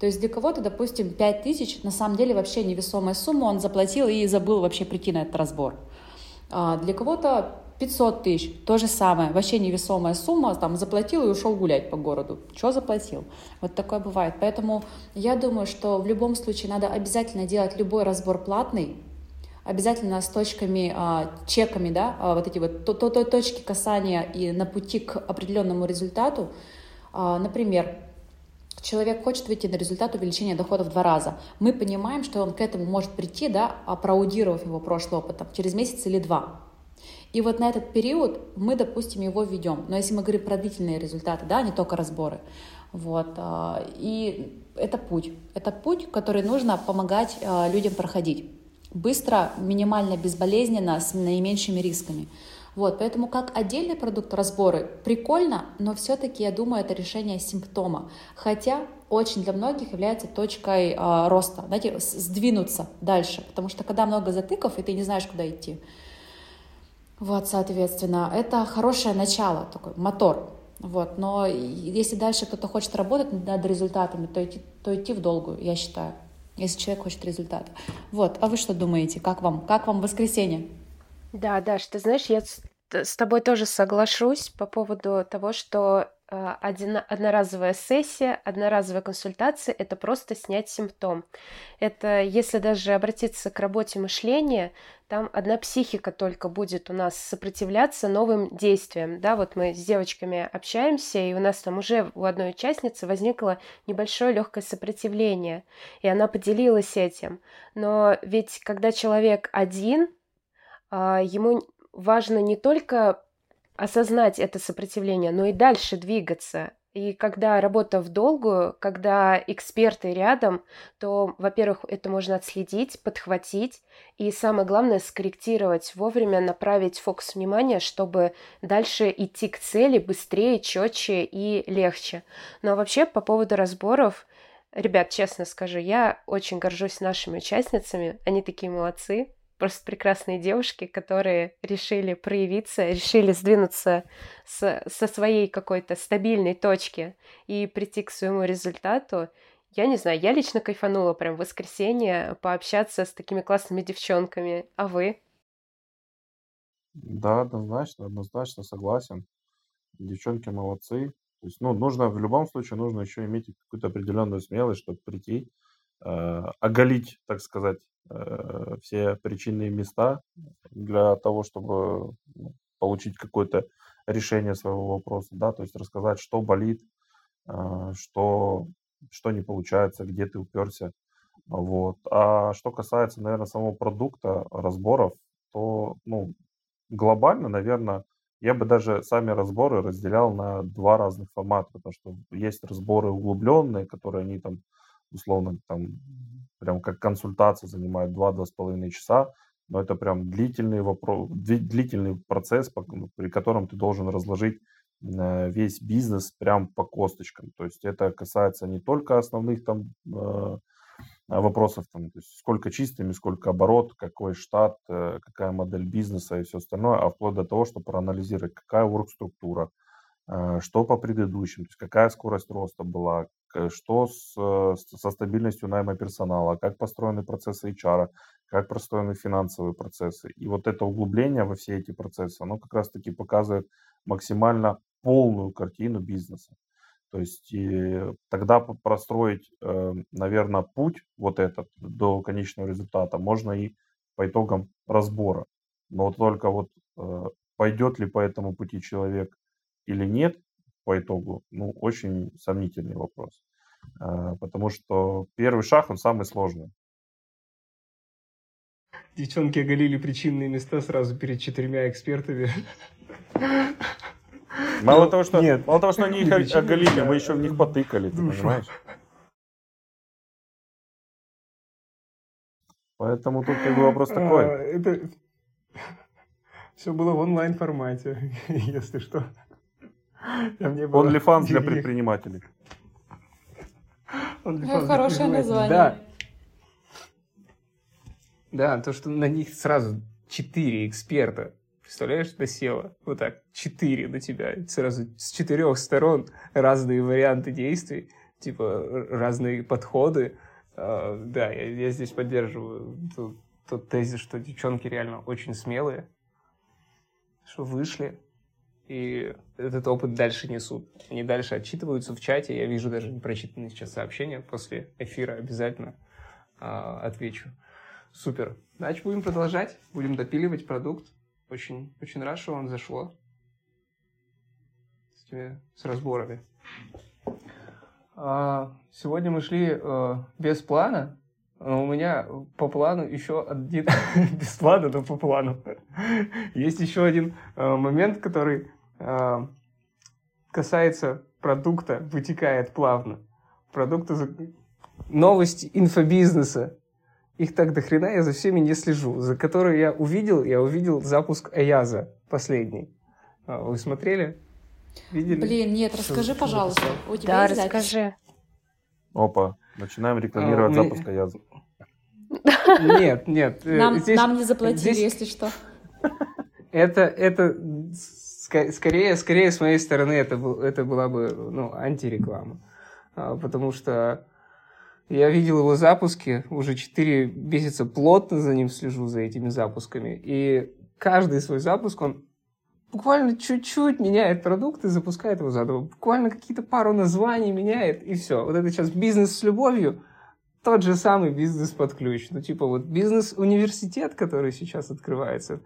То есть для кого-то, допустим, 5000, на самом деле вообще невесомая сумма, он заплатил и забыл вообще прийти на этот разбор. Для кого-то 500 тысяч, то же самое, вообще невесомая сумма, там, заплатил и ушел гулять по городу. Чего заплатил? Вот такое бывает. Поэтому я думаю, что в любом случае надо обязательно делать любой разбор платный, обязательно с точками, чеками, да, вот эти вот точки касания и на пути к определенному результату. Например, человек хочет выйти на результат увеличения дохода в 2 раза. Мы понимаем, что он к этому может прийти, да, проаудировав его прошлый опыт, там, через месяц или 2. И вот на этот период мы, допустим, его ведем. Но если мы говорим про длительные результаты, да, не только разборы. Вот. И это путь, который нужно помогать людям проходить. Быстро, минимально, безболезненно, с наименьшими рисками. Вот. Поэтому как отдельный продукт разборы прикольно, но все-таки, я думаю, это решение симптома. Хотя очень для многих является точкой роста, знаете, сдвинуться дальше. Потому что когда много затыков, и ты не знаешь, куда идти. Вот, соответственно, это хорошее начало, такой мотор. Вот, но если дальше кто-то хочет работать над результатами, то идти в долгую, я считаю, если человек хочет результата. Вот, а вы что думаете? Как вам воскресенье? Да, Даш, ты знаешь, я с тобой тоже соглашусь по поводу того, что одноразовая сессия, одноразовая консультация — это просто снять симптом. Это, если даже обратиться к работе мышления, там одна психика только будет у нас сопротивляться новым действиям. Да, вот мы с девочками общаемся, и у нас там уже у одной участницы возникло небольшое легкое сопротивление, и она поделилась этим. Но ведь когда человек один, ему важно не только осознать это сопротивление, но и дальше двигаться. И когда работа в долгую, когда эксперты рядом, то, во-первых, это можно отследить, подхватить и, самое главное, скорректировать вовремя, направить фокус внимания, чтобы дальше идти к цели быстрее, четче и легче. Ну а вообще, по поводу разборов, ребят, честно скажу, я очень горжусь нашими участницами, они такие молодцы. Просто прекрасные девушки, которые решили проявиться, решили сдвинуться со своей какой-то стабильной точки и прийти к своему результату. Я не знаю, я лично кайфанула прям в воскресенье пообщаться с такими классными девчонками. А вы? Да, однозначно согласен. Девчонки молодцы. То есть, нужно в любом случае нужно еще иметь какую-то определенную смелость, чтобы прийти, оголить, так сказать, все причинные места для того, чтобы получить какое-то решение своего вопроса, да, то есть рассказать, что болит, что не получается, где ты уперся, вот. А что касается, наверное, самого продукта, разборов, то, глобально, наверное, я бы даже сами разборы разделял на два разных формата, потому что есть разборы углубленные, которые они там условно, там, прям как консультация занимает 2-2,5 часа, но это прям длительный вопрос, длительный процесс, при котором ты должен разложить весь бизнес прям по косточкам. То есть это касается не только основных там вопросов, там, то есть сколько чистыми, сколько оборот, какой штат, какая модель бизнеса и все остальное, а вплоть до того, чтобы проанализировать, какая оргструктура, что по предыдущим, то есть какая скорость роста была, что со стабильностью найма персонала, как построены процессы HR, как построены финансовые процессы. И вот это углубление во все эти процессы, оно как раз-таки показывает максимально полную картину бизнеса. То есть тогда простроить, наверное, путь вот этот до конечного результата можно и по итогам разбора. Но только вот пойдет ли по этому пути человек или нет, по итогу, очень сомнительный вопрос, потому что первый шаг, он самый сложный. Девчонки оголили причинные места сразу перед 4 экспертами. Мало того, что они их оголили, мы еще в них потыкали, ты понимаешь? Поэтому тут вопрос такой. Это все было в онлайн-формате, если что. OnlyFans для предпринимателей. Хорошее название. Да, то, что на них сразу 4 эксперта. Представляешь, досело. Вот так, 4 на тебя. Сразу с 4 сторон разные варианты действий, типа разные подходы. Да, я здесь поддерживаю тот тезис, что девчонки реально очень смелые, что вышли. И этот опыт дальше несут. Они дальше отчитываются в чате. Я вижу даже непрочитанные сейчас сообщения. После эфира обязательно отвечу. Супер. Значит, будем продолжать. Будем допиливать продукт. Очень, очень рад, что вам зашло. С разборами. Сегодня мы шли без плана. Но у меня по плану еще один... без плана, но по плану. Есть еще один момент, который... касается продукта, вытекает плавно. Новости инфобизнеса. Их так до хрена, я за всеми не слежу. За которые я увидел запуск Аяза последний. Вы смотрели? Видели? Блин, нет, расскажи, пожалуйста. У тебя есть запись? Да, расскажи. Опа, начинаем рекламировать запуск Аяза. Нет. Нам не заплатили, если что. Это... Скорее, с моей стороны, это была бы антиреклама. Потому что я видел его запуски, уже 4 месяца плотно за ним слежу, за этими запусками. И каждый свой запуск, он буквально чуть-чуть меняет продукт и запускает его заново. Буквально какие-то пару названий меняет, и все. Вот это сейчас бизнес с любовью, тот же самый бизнес под ключ. Бизнес-университет, который сейчас открывается...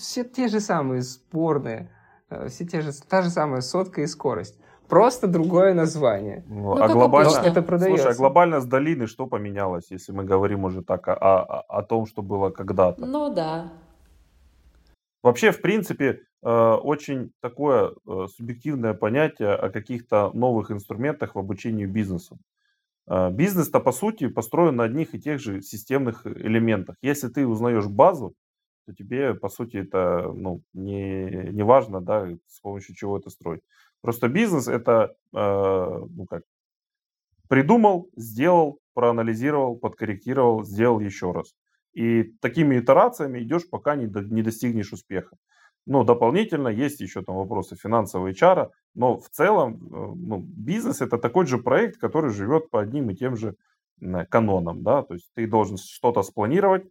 все те же самые спорные, та же самая сотка и скорость. Просто другое название. А глобально, это продается. Слушай, а глобально с долины что поменялось, если мы говорим уже так о том, что было когда-то? Да. Вообще, в принципе, очень такое субъективное понятие о каких-то новых инструментах в обучении бизнесу. Бизнес-то, по сути, построен на одних и тех же системных элементах. Если ты узнаешь базу, то тебе, по сути, это не важно, да, с помощью чего это строить. Просто бизнес – это придумал, сделал, проанализировал, подкорректировал, сделал еще раз. И такими итерациями идешь, пока не достигнешь успеха. Но дополнительно есть еще там вопросы финансового HR, но в целом бизнес — это такой же проект, который живет по одним и тем же канонам. Да? То есть ты должен что-то спланировать,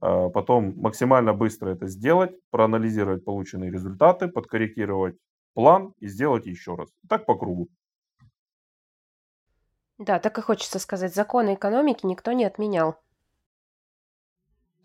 потом максимально быстро это сделать, проанализировать полученные результаты, подкорректировать план и сделать еще раз. Так по кругу. Да, так и хочется сказать, законы экономики никто не отменял.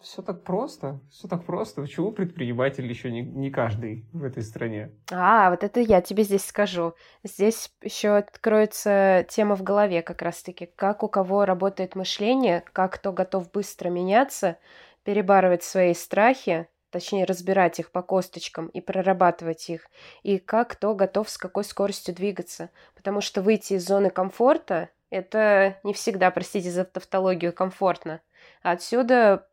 Все так просто. Чего предприниматель еще не каждый в этой стране? Вот это я тебе здесь скажу. Здесь еще откроется тема в голове как раз-таки. Как у кого работает мышление, как кто готов быстро меняться, перебарывать свои страхи, точнее разбирать их по косточкам и прорабатывать их, и как кто готов с какой скоростью двигаться. Потому что выйти из зоны комфорта – это не всегда, простите за тавтологию, комфортно. Отсюда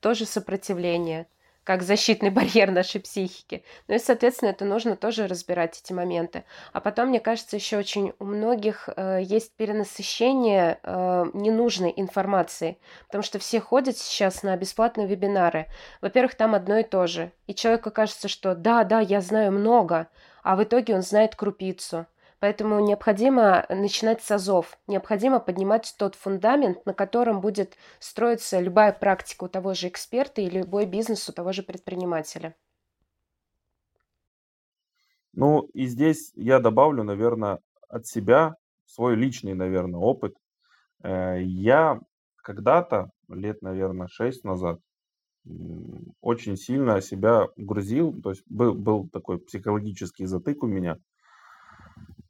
тоже сопротивление, как защитный барьер нашей психики. Ну и, соответственно, это нужно тоже разбирать эти моменты. А потом, мне кажется, еще очень у многих есть перенасыщение ненужной информации, потому что все ходят сейчас на бесплатные вебинары. Во-первых, там одно и то же. И человеку кажется, что да, я знаю много, а в итоге он знает крупицу. Поэтому необходимо начинать с азов, необходимо поднимать тот фундамент, на котором будет строиться любая практика у того же эксперта и любой бизнес у того же предпринимателя. И здесь я добавлю, наверное, от себя свой личный, наверное, опыт. Я когда-то, лет, наверное, 6 назад, очень сильно себя грузил, то есть был такой психологический затык у меня.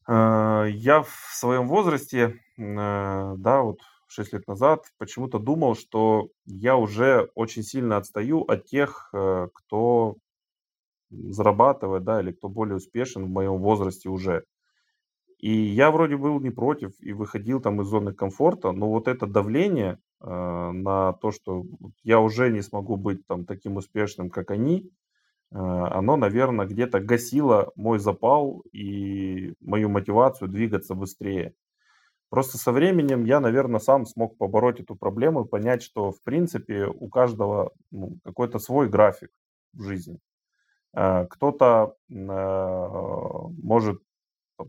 Я в своем возрасте, 6 лет назад, почему-то думал, что я уже очень сильно отстаю от тех, кто зарабатывает, или кто более успешен в моем возрасте уже. И я вроде был не против и выходил там из зоны комфорта, но вот это давление на то, что я уже не смогу быть там таким успешным, как они, оно, наверное, где-то гасило мой запал и мою мотивацию двигаться быстрее. Просто со временем я, наверное, сам смог побороть эту проблему и понять, что, в принципе, у каждого какой-то свой график в жизни. Кто-то может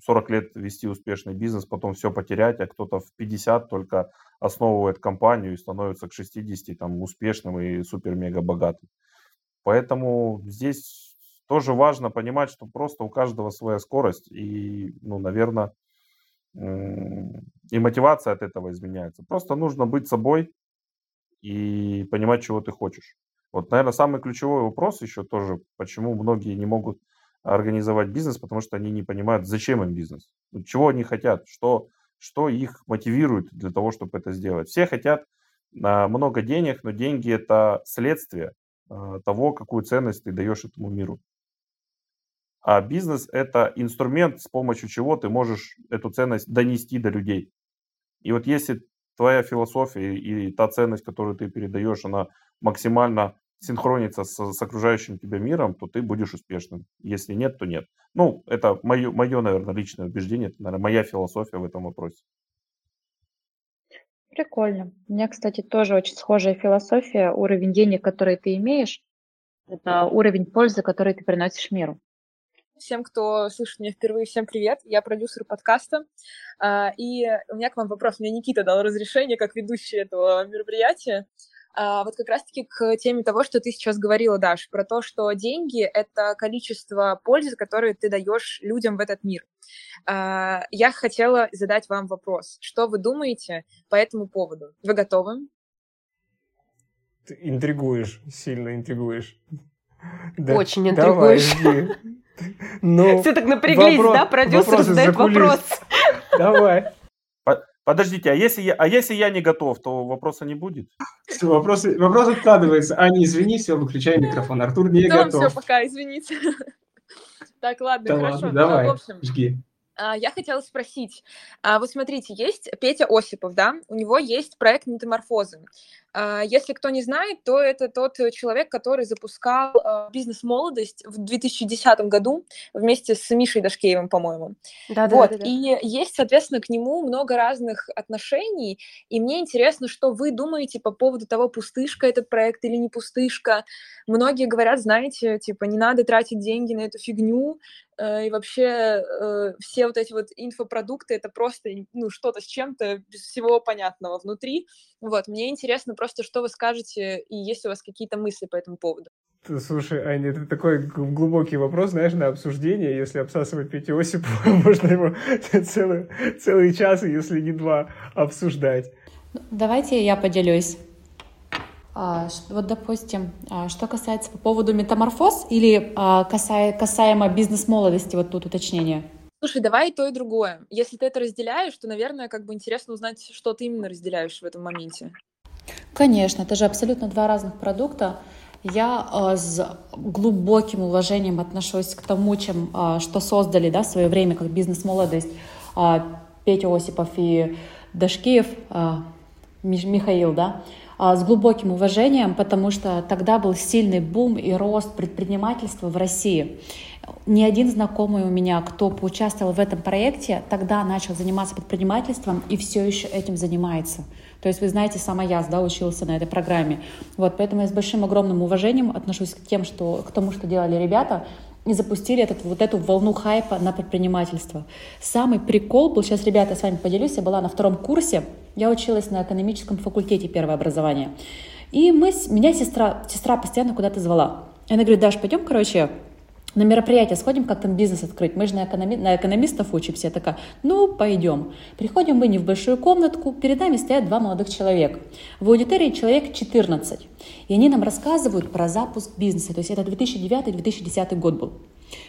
40 лет вести успешный бизнес, потом все потерять, а кто-то в 50 только основывает компанию и становится к 60 успешным и супер-мега богатым. Поэтому здесь тоже важно понимать, что просто у каждого своя скорость, и, наверное, и мотивация от этого изменяется. Просто нужно быть собой и понимать, чего ты хочешь. Вот, наверное, самый ключевой вопрос еще тоже, почему многие не могут организовать бизнес, потому что они не понимают, зачем им бизнес, чего они хотят, что их мотивирует для того, чтобы это сделать. Все хотят много денег, но деньги – это следствие того, какую ценность ты даешь этому миру. А бизнес — это инструмент, с помощью чего ты можешь эту ценность донести до людей. И вот если твоя философия и та ценность, которую ты передаешь, она максимально синхронится с окружающим тебя миром, то ты будешь успешным. Если нет, то нет. Это мое, наверное, личное убеждение, это, наверное, моя философия в этом вопросе. Прикольно. У меня, кстати, тоже очень схожая философия. Уровень денег, который ты имеешь, это уровень пользы, который ты приносишь миру. Всем, кто слышит меня впервые, всем привет. Я продюсер подкаста. И у меня к вам вопрос. Мне Никита дал разрешение как ведущий этого мероприятия. Вот как раз-таки к теме того, что ты сейчас говорила, Даш, про то, что деньги — это количество пользы, которую ты даешь людям в этот мир. Я хотела задать вам вопрос. Что вы думаете по этому поводу? Вы готовы? Ты интригуешь, сильно интригуешь. Очень интригуешь. Все так напряглись, да? Продюсер задает вопрос. Давай. Подождите, а если я не готов, то вопроса не будет? Все, вопрос откладывается. Аня, извини, все, выключай микрофон. Артур не готов. Все, пока, извините. Так, ладно, да, хорошо. Ладно, давай, ну, в общем, жги. Я хотела спросить. Вот смотрите, есть Петя Осипов, да? У него есть проект «Метаморфозы». Если кто не знает, то это тот человек, который запускал «Бизнес-молодость» в 2010 году вместе с Мишей Дашкеевым, по-моему. Да-да-да. Вот. Да, да. И есть, соответственно, к нему много разных отношений. И мне интересно, что вы думаете по поводу того, пустышка этот проект или не пустышка. Многие говорят, знаете, типа, не надо тратить деньги на эту фигню. И вообще все вот эти вот инфопродукты — это просто, ну, что-то с чем-то без всего понятного внутри. Вот. Мне интересно просто... Просто что вы скажете, и есть у вас какие-то мысли по этому поводу? Слушай, Аня, это такой глубокий вопрос, знаешь, на обсуждение. Если обсасывать Петю Осипова, можно его целый час, если не два, обсуждать. Давайте я поделюсь. Вот, допустим, что касается по поводу метаморфоз или касаемо бизнес-молодости, вот тут уточнение. Слушай, давай и то, и другое. Если ты это разделяешь, то, наверное, как бы интересно узнать, что ты именно разделяешь в этом моменте. Конечно, это же абсолютно два разных продукта. Я с глубоким уважением отношусь к тому, что создали, да, в свое время, как бизнес-молодость, Петя Осипов и Дашкеев, Михаил, да, с глубоким уважением, потому что тогда был сильный бум и рост предпринимательства в России. Ни один знакомый у меня, кто поучаствовал в этом проекте, тогда начал заниматься предпринимательством и все еще этим занимается. То есть, вы знаете, сам Аяз, да, учился на этой программе. Вот, поэтому я с большим огромным уважением отношусь к тому, что делали ребята, и запустили эту волну хайпа на предпринимательство. Самый прикол был, сейчас, ребята, я с вами поделюсь, я была на втором курсе, я училась на экономическом факультете первое образование. И меня сестра постоянно куда-то звала. Она говорит: Даш, пойдем, короче, на мероприятие сходим, как там бизнес открыть. Мы же на экономистов учимся. Я такая, ну, пойдем. Приходим мы не в большую комнатку. Перед нами стоят два молодых человека. В аудитории человек 14. И они нам рассказывают про запуск бизнеса. То есть это 2009-2010 год был.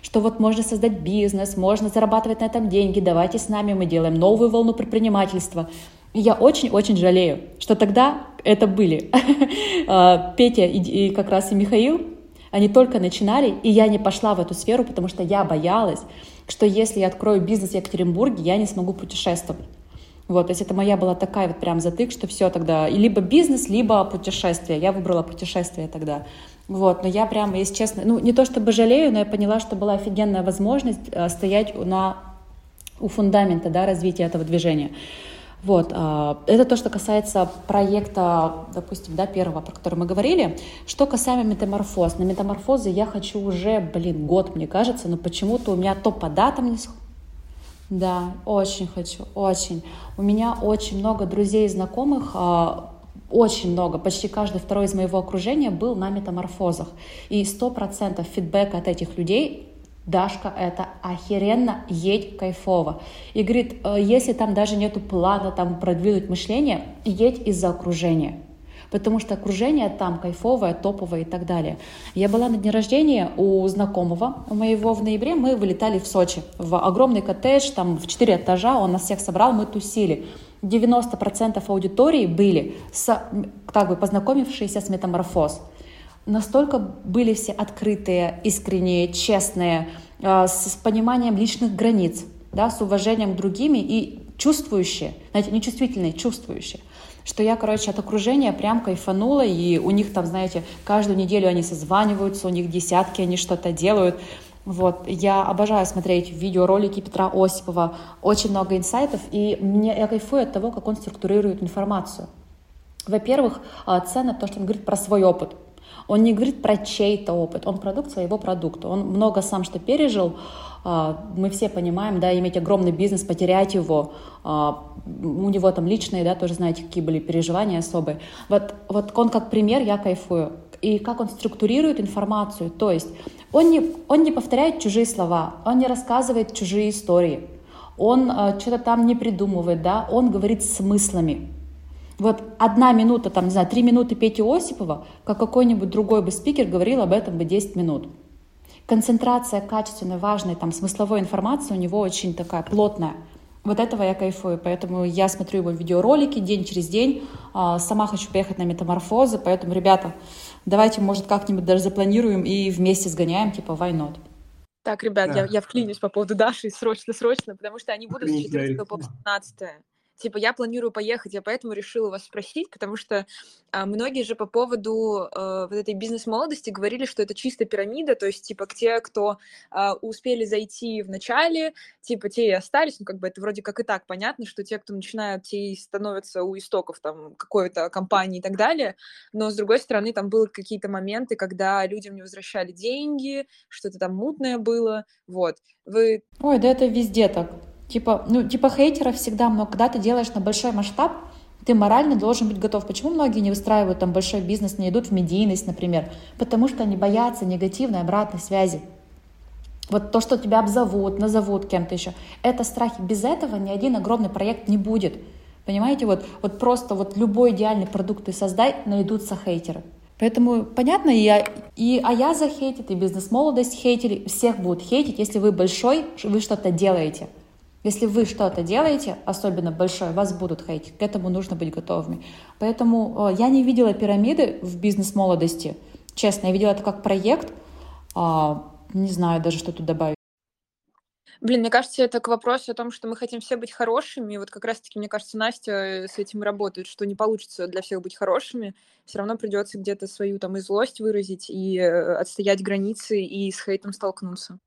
Что вот можно создать бизнес, можно зарабатывать на этом деньги. Давайте с нами, мы делаем новую волну предпринимательства. И я очень-очень жалею, что тогда это были Петя и как раз и Михаил. Они только начинали, и я не пошла в эту сферу, потому что я боялась, что если я открою бизнес в Екатеринбурге, я не смогу путешествовать. Вот, то есть это моя была такая вот прям затык, что все тогда, и либо бизнес, либо путешествие. Я выбрала путешествие тогда. Вот, но я прям, если честно, ну не то чтобы жалею, но я поняла, что была офигенная возможность стоять у фундамента, да, развития этого движения. Вот, это то, что касается проекта, допустим, да, первого, про который мы говорили. Что касаемо метаморфоз. На метаморфозы я хочу уже, год, мне кажется, но почему-то у меня то по датам не... Да, очень хочу, очень. У меня очень много друзей и знакомых, очень много, почти каждый второй из моего окружения был на метаморфозах. И 100% фидбэка от этих людей: Дашка, это охеренно, едь кайфово. И говорит, если там даже нету плана там продвинуть мышление, едь из-за окружения. Потому что окружение там кайфовое, топовое и так далее. Я была на дне рождения у знакомого моего в ноябре, мы вылетали в Сочи. В огромный коттедж, там в 4 этажа, он нас всех собрал, мы тусили. 90% аудитории были, как бы познакомившиеся с метаморфоз. Настолько были все открытые, искренние, честные, с пониманием личных границ, да, с уважением к другим и чувствующие, знаете, не чувствительные, чувствующие, что я, короче, от окружения прям кайфанула, и у них там, знаете, каждую неделю они созваниваются, у них десятки, они что-то делают. Вот, я обожаю смотреть видеоролики Петра Осипова, очень много инсайтов, и я кайфую от того, как он структурирует информацию. Во-первых, ценно то, что он говорит про свой опыт. Он не говорит про чей-то опыт, он продукт своего продукта. Он много сам что пережил, мы все понимаем, да, иметь огромный бизнес, потерять его, у него там личные, да, тоже знаете, какие были переживания особые. Вот он как пример, я кайфую. И как он структурирует информацию, то есть он не повторяет чужие слова, он не рассказывает чужие истории, он что-то там не придумывает, да, он говорит смыслами. Вот 1 минута, там, не знаю, 3 минуты Пети Осипова, как какой-нибудь другой бы спикер говорил об этом бы 10 минут. Концентрация качественной, важной, там, смысловой информации у него очень такая плотная. Вот этого я кайфую, поэтому я смотрю его видеоролики день через день. Сама хочу поехать на метаморфозы, поэтому, ребята, давайте, может, как-нибудь даже запланируем и вместе сгоняем, типа, why not. Так, ребят, да. я вклинюсь по поводу Даши срочно, потому что они будут с 14 по 15. Типа, я планирую поехать, я поэтому решила вас спросить, потому что многие же по поводу вот этой бизнес-молодости говорили, что это чисто пирамида, то есть, типа, те, кто успели зайти в начале, типа, те и остались, ну, как бы это вроде как и так понятно, что те, кто начинают, те и становятся у истоков, там, какой-то компании и так далее, но, с другой стороны, там были какие-то моменты, когда людям не возвращали деньги, что-то там мутное было, вот. Ой, да это везде так. Типа хейтеров всегда много. Когда ты делаешь на большой масштаб, ты морально должен быть готов. Почему многие не выстраивают там большой бизнес, не идут в медийность, например? Потому что они боятся негативной обратной связи. Вот то, что тебя обзовут, назовут кем-то еще. Это страхи. Без этого ни один огромный проект не будет. Понимаете, вот просто вот любой идеальный продукт ты создай, найдутся хейтеры. Поэтому, понятно, и Аяза хейтит, и бизнес-молодость хейтили. Всех будут хейтить, если вы большой, вы что-то делаете. Если вы что-то делаете, особенно большое, вас будут хейтить. К этому нужно быть готовыми. Поэтому я не видела пирамиды в бизнес-молодости. Честно, я видела это как проект. Не знаю даже, что тут добавить. Блин, мне кажется, это к вопросу о том, что мы хотим все быть хорошими. И вот как раз-таки, мне кажется, Настя с этим работает, что не получится для всех быть хорошими. Все равно придется где-то свою там и злость выразить, и отстоять границы, и с хейтом столкнуться.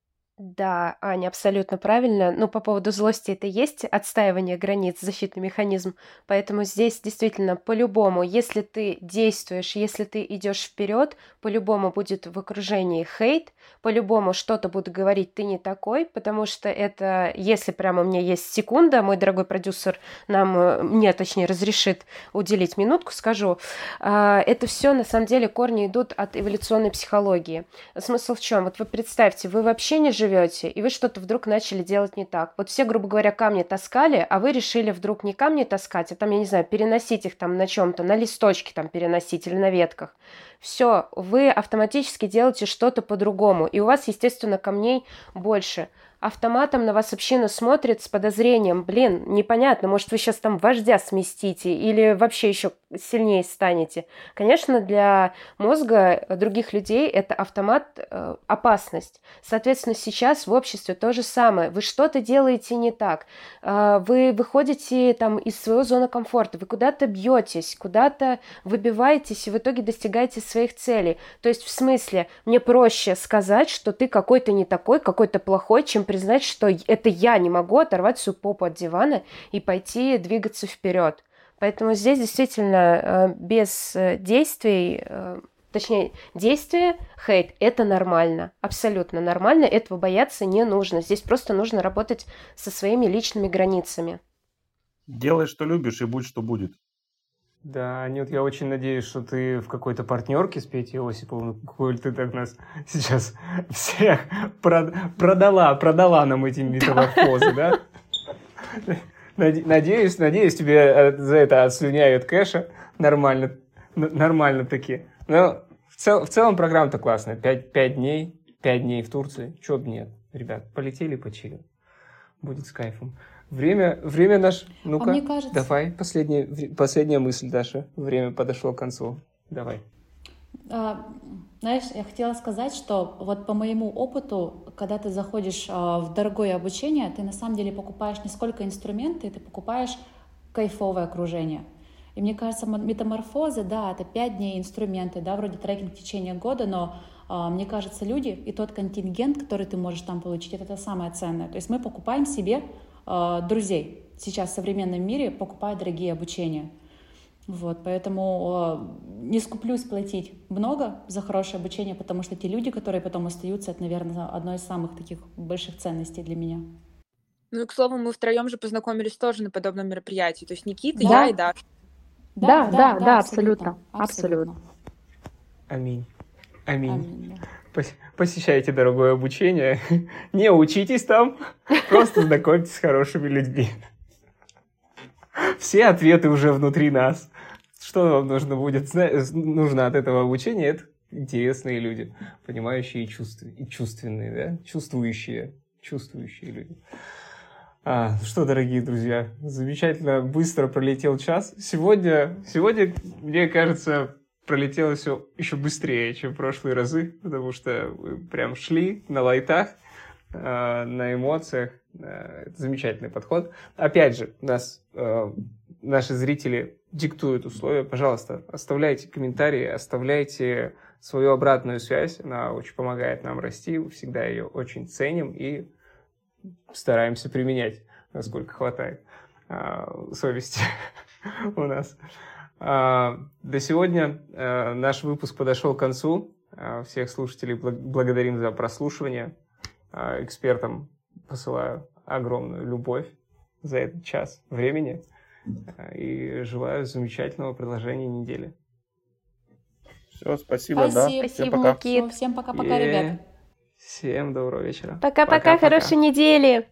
Да, Аня, абсолютно правильно. Ну, по поводу злости это есть отстаивание границ, защитный механизм. Поэтому здесь действительно по-любому, если ты действуешь, если ты идешь вперед, по-любому будет в окружении хейт, по-любому что-то будут говорить, ты не такой, потому что это, если прямо у меня есть секунда, мой дорогой продюсер мне разрешит уделить минутку, скажу, это все на самом деле корни идут от эволюционной психологии. Смысл в чем? Вот вы представьте, вы вообще не живете, и вы что-то вдруг начали делать не так. Вот все, грубо говоря, камни таскали, а вы решили вдруг не камни таскать, а там, я не знаю, переносить их там на чем-то, на листочке там переносить или на ветках. Все, вы автоматически делаете что-то по-другому, и у вас, естественно, камней больше. Автоматом на вас община смотрит с подозрением. Блин, непонятно, может, вы сейчас там вождя сместите или вообще еще сильнее станете. Конечно, для мозга других людей это автомат, опасность. Соответственно, сейчас в обществе то же самое. Вы что-то делаете не так. Вы выходите там из своей зоны комфорта. Вы куда-то бьетесь, куда-то выбиваетесь и в итоге достигаете своих целей. То есть, в смысле, мне проще сказать, что ты какой-то не такой, какой-то плохой, чем признать, что это я не могу оторвать свою попу от дивана и пойти двигаться вперед. Поэтому здесь действительно без действий, точнее, действия, хейт, это нормально, абсолютно нормально, этого бояться не нужно. Здесь просто нужно работать со своими личными границами. Делай, что любишь, и будь, что будет. Да, Анют, я очень надеюсь, что ты в какой-то партнерке с Петей Осиповым, коль ты так нас сейчас всех продала нам эти метаморфозы, да? Надеюсь, тебе за это отслюняют кэша нормально таки. Но в целом программа-то классная. 5 дней в Турции, чё бы нет, ребят, полетели почили, будет с кайфом. Время наше. Ну-ка, мне кажется... давай. Последняя мысль, Даша. Время подошло к концу. Давай. Знаешь, я хотела сказать, что вот по моему опыту, когда ты заходишь в дорогое обучение, ты на самом деле покупаешь не сколько инструменты, ты покупаешь кайфовое окружение. И мне кажется, метаморфозы, да, это 5 дней инструменты, да, вроде трекинг в течение года, но мне кажется, люди и тот контингент, который ты можешь там получить, это самое ценное. То есть мы покупаем себе друзей. Сейчас в современном мире покупают дорогие обучения. Вот, поэтому не скуплюсь платить много за хорошее обучение, потому что те люди, которые потом остаются, это, наверное, одно из самых таких больших ценностей для меня. Ну и, к слову, мы втроем же познакомились тоже на подобном мероприятии. То есть Никита, да. Я и Даша. Да, абсолютно. Аминь. Да. Посещайте дорогое обучение, не учитесь там, просто знакомьтесь с хорошими людьми. Все ответы уже внутри нас. Что вам нужно будет, нужно от этого обучения, это интересные люди, понимающие и чувственные, да, чувствующие люди. Дорогие друзья, замечательно, быстро пролетел час. Сегодня мне кажется... пролетело все еще быстрее, чем в прошлые разы, потому что мы прям шли на лайтах, на эмоциях. Это замечательный подход. Опять же, наши зрители диктуют условия. Пожалуйста, оставляйте комментарии, оставляйте свою обратную связь. Она очень помогает нам расти. Всегда ее очень ценим и стараемся применять, насколько хватает совести у нас. До сегодня наш выпуск подошел к концу. Всех слушателей благодарим за прослушивание. Экспертам посылаю огромную любовь за этот час времени и желаю замечательного продолжения недели. Все, спасибо. Спасибо, да. Всем пока. Никит. Всем пока-пока, ребята. Всем доброго вечера. Пока-пока, хорошей недели.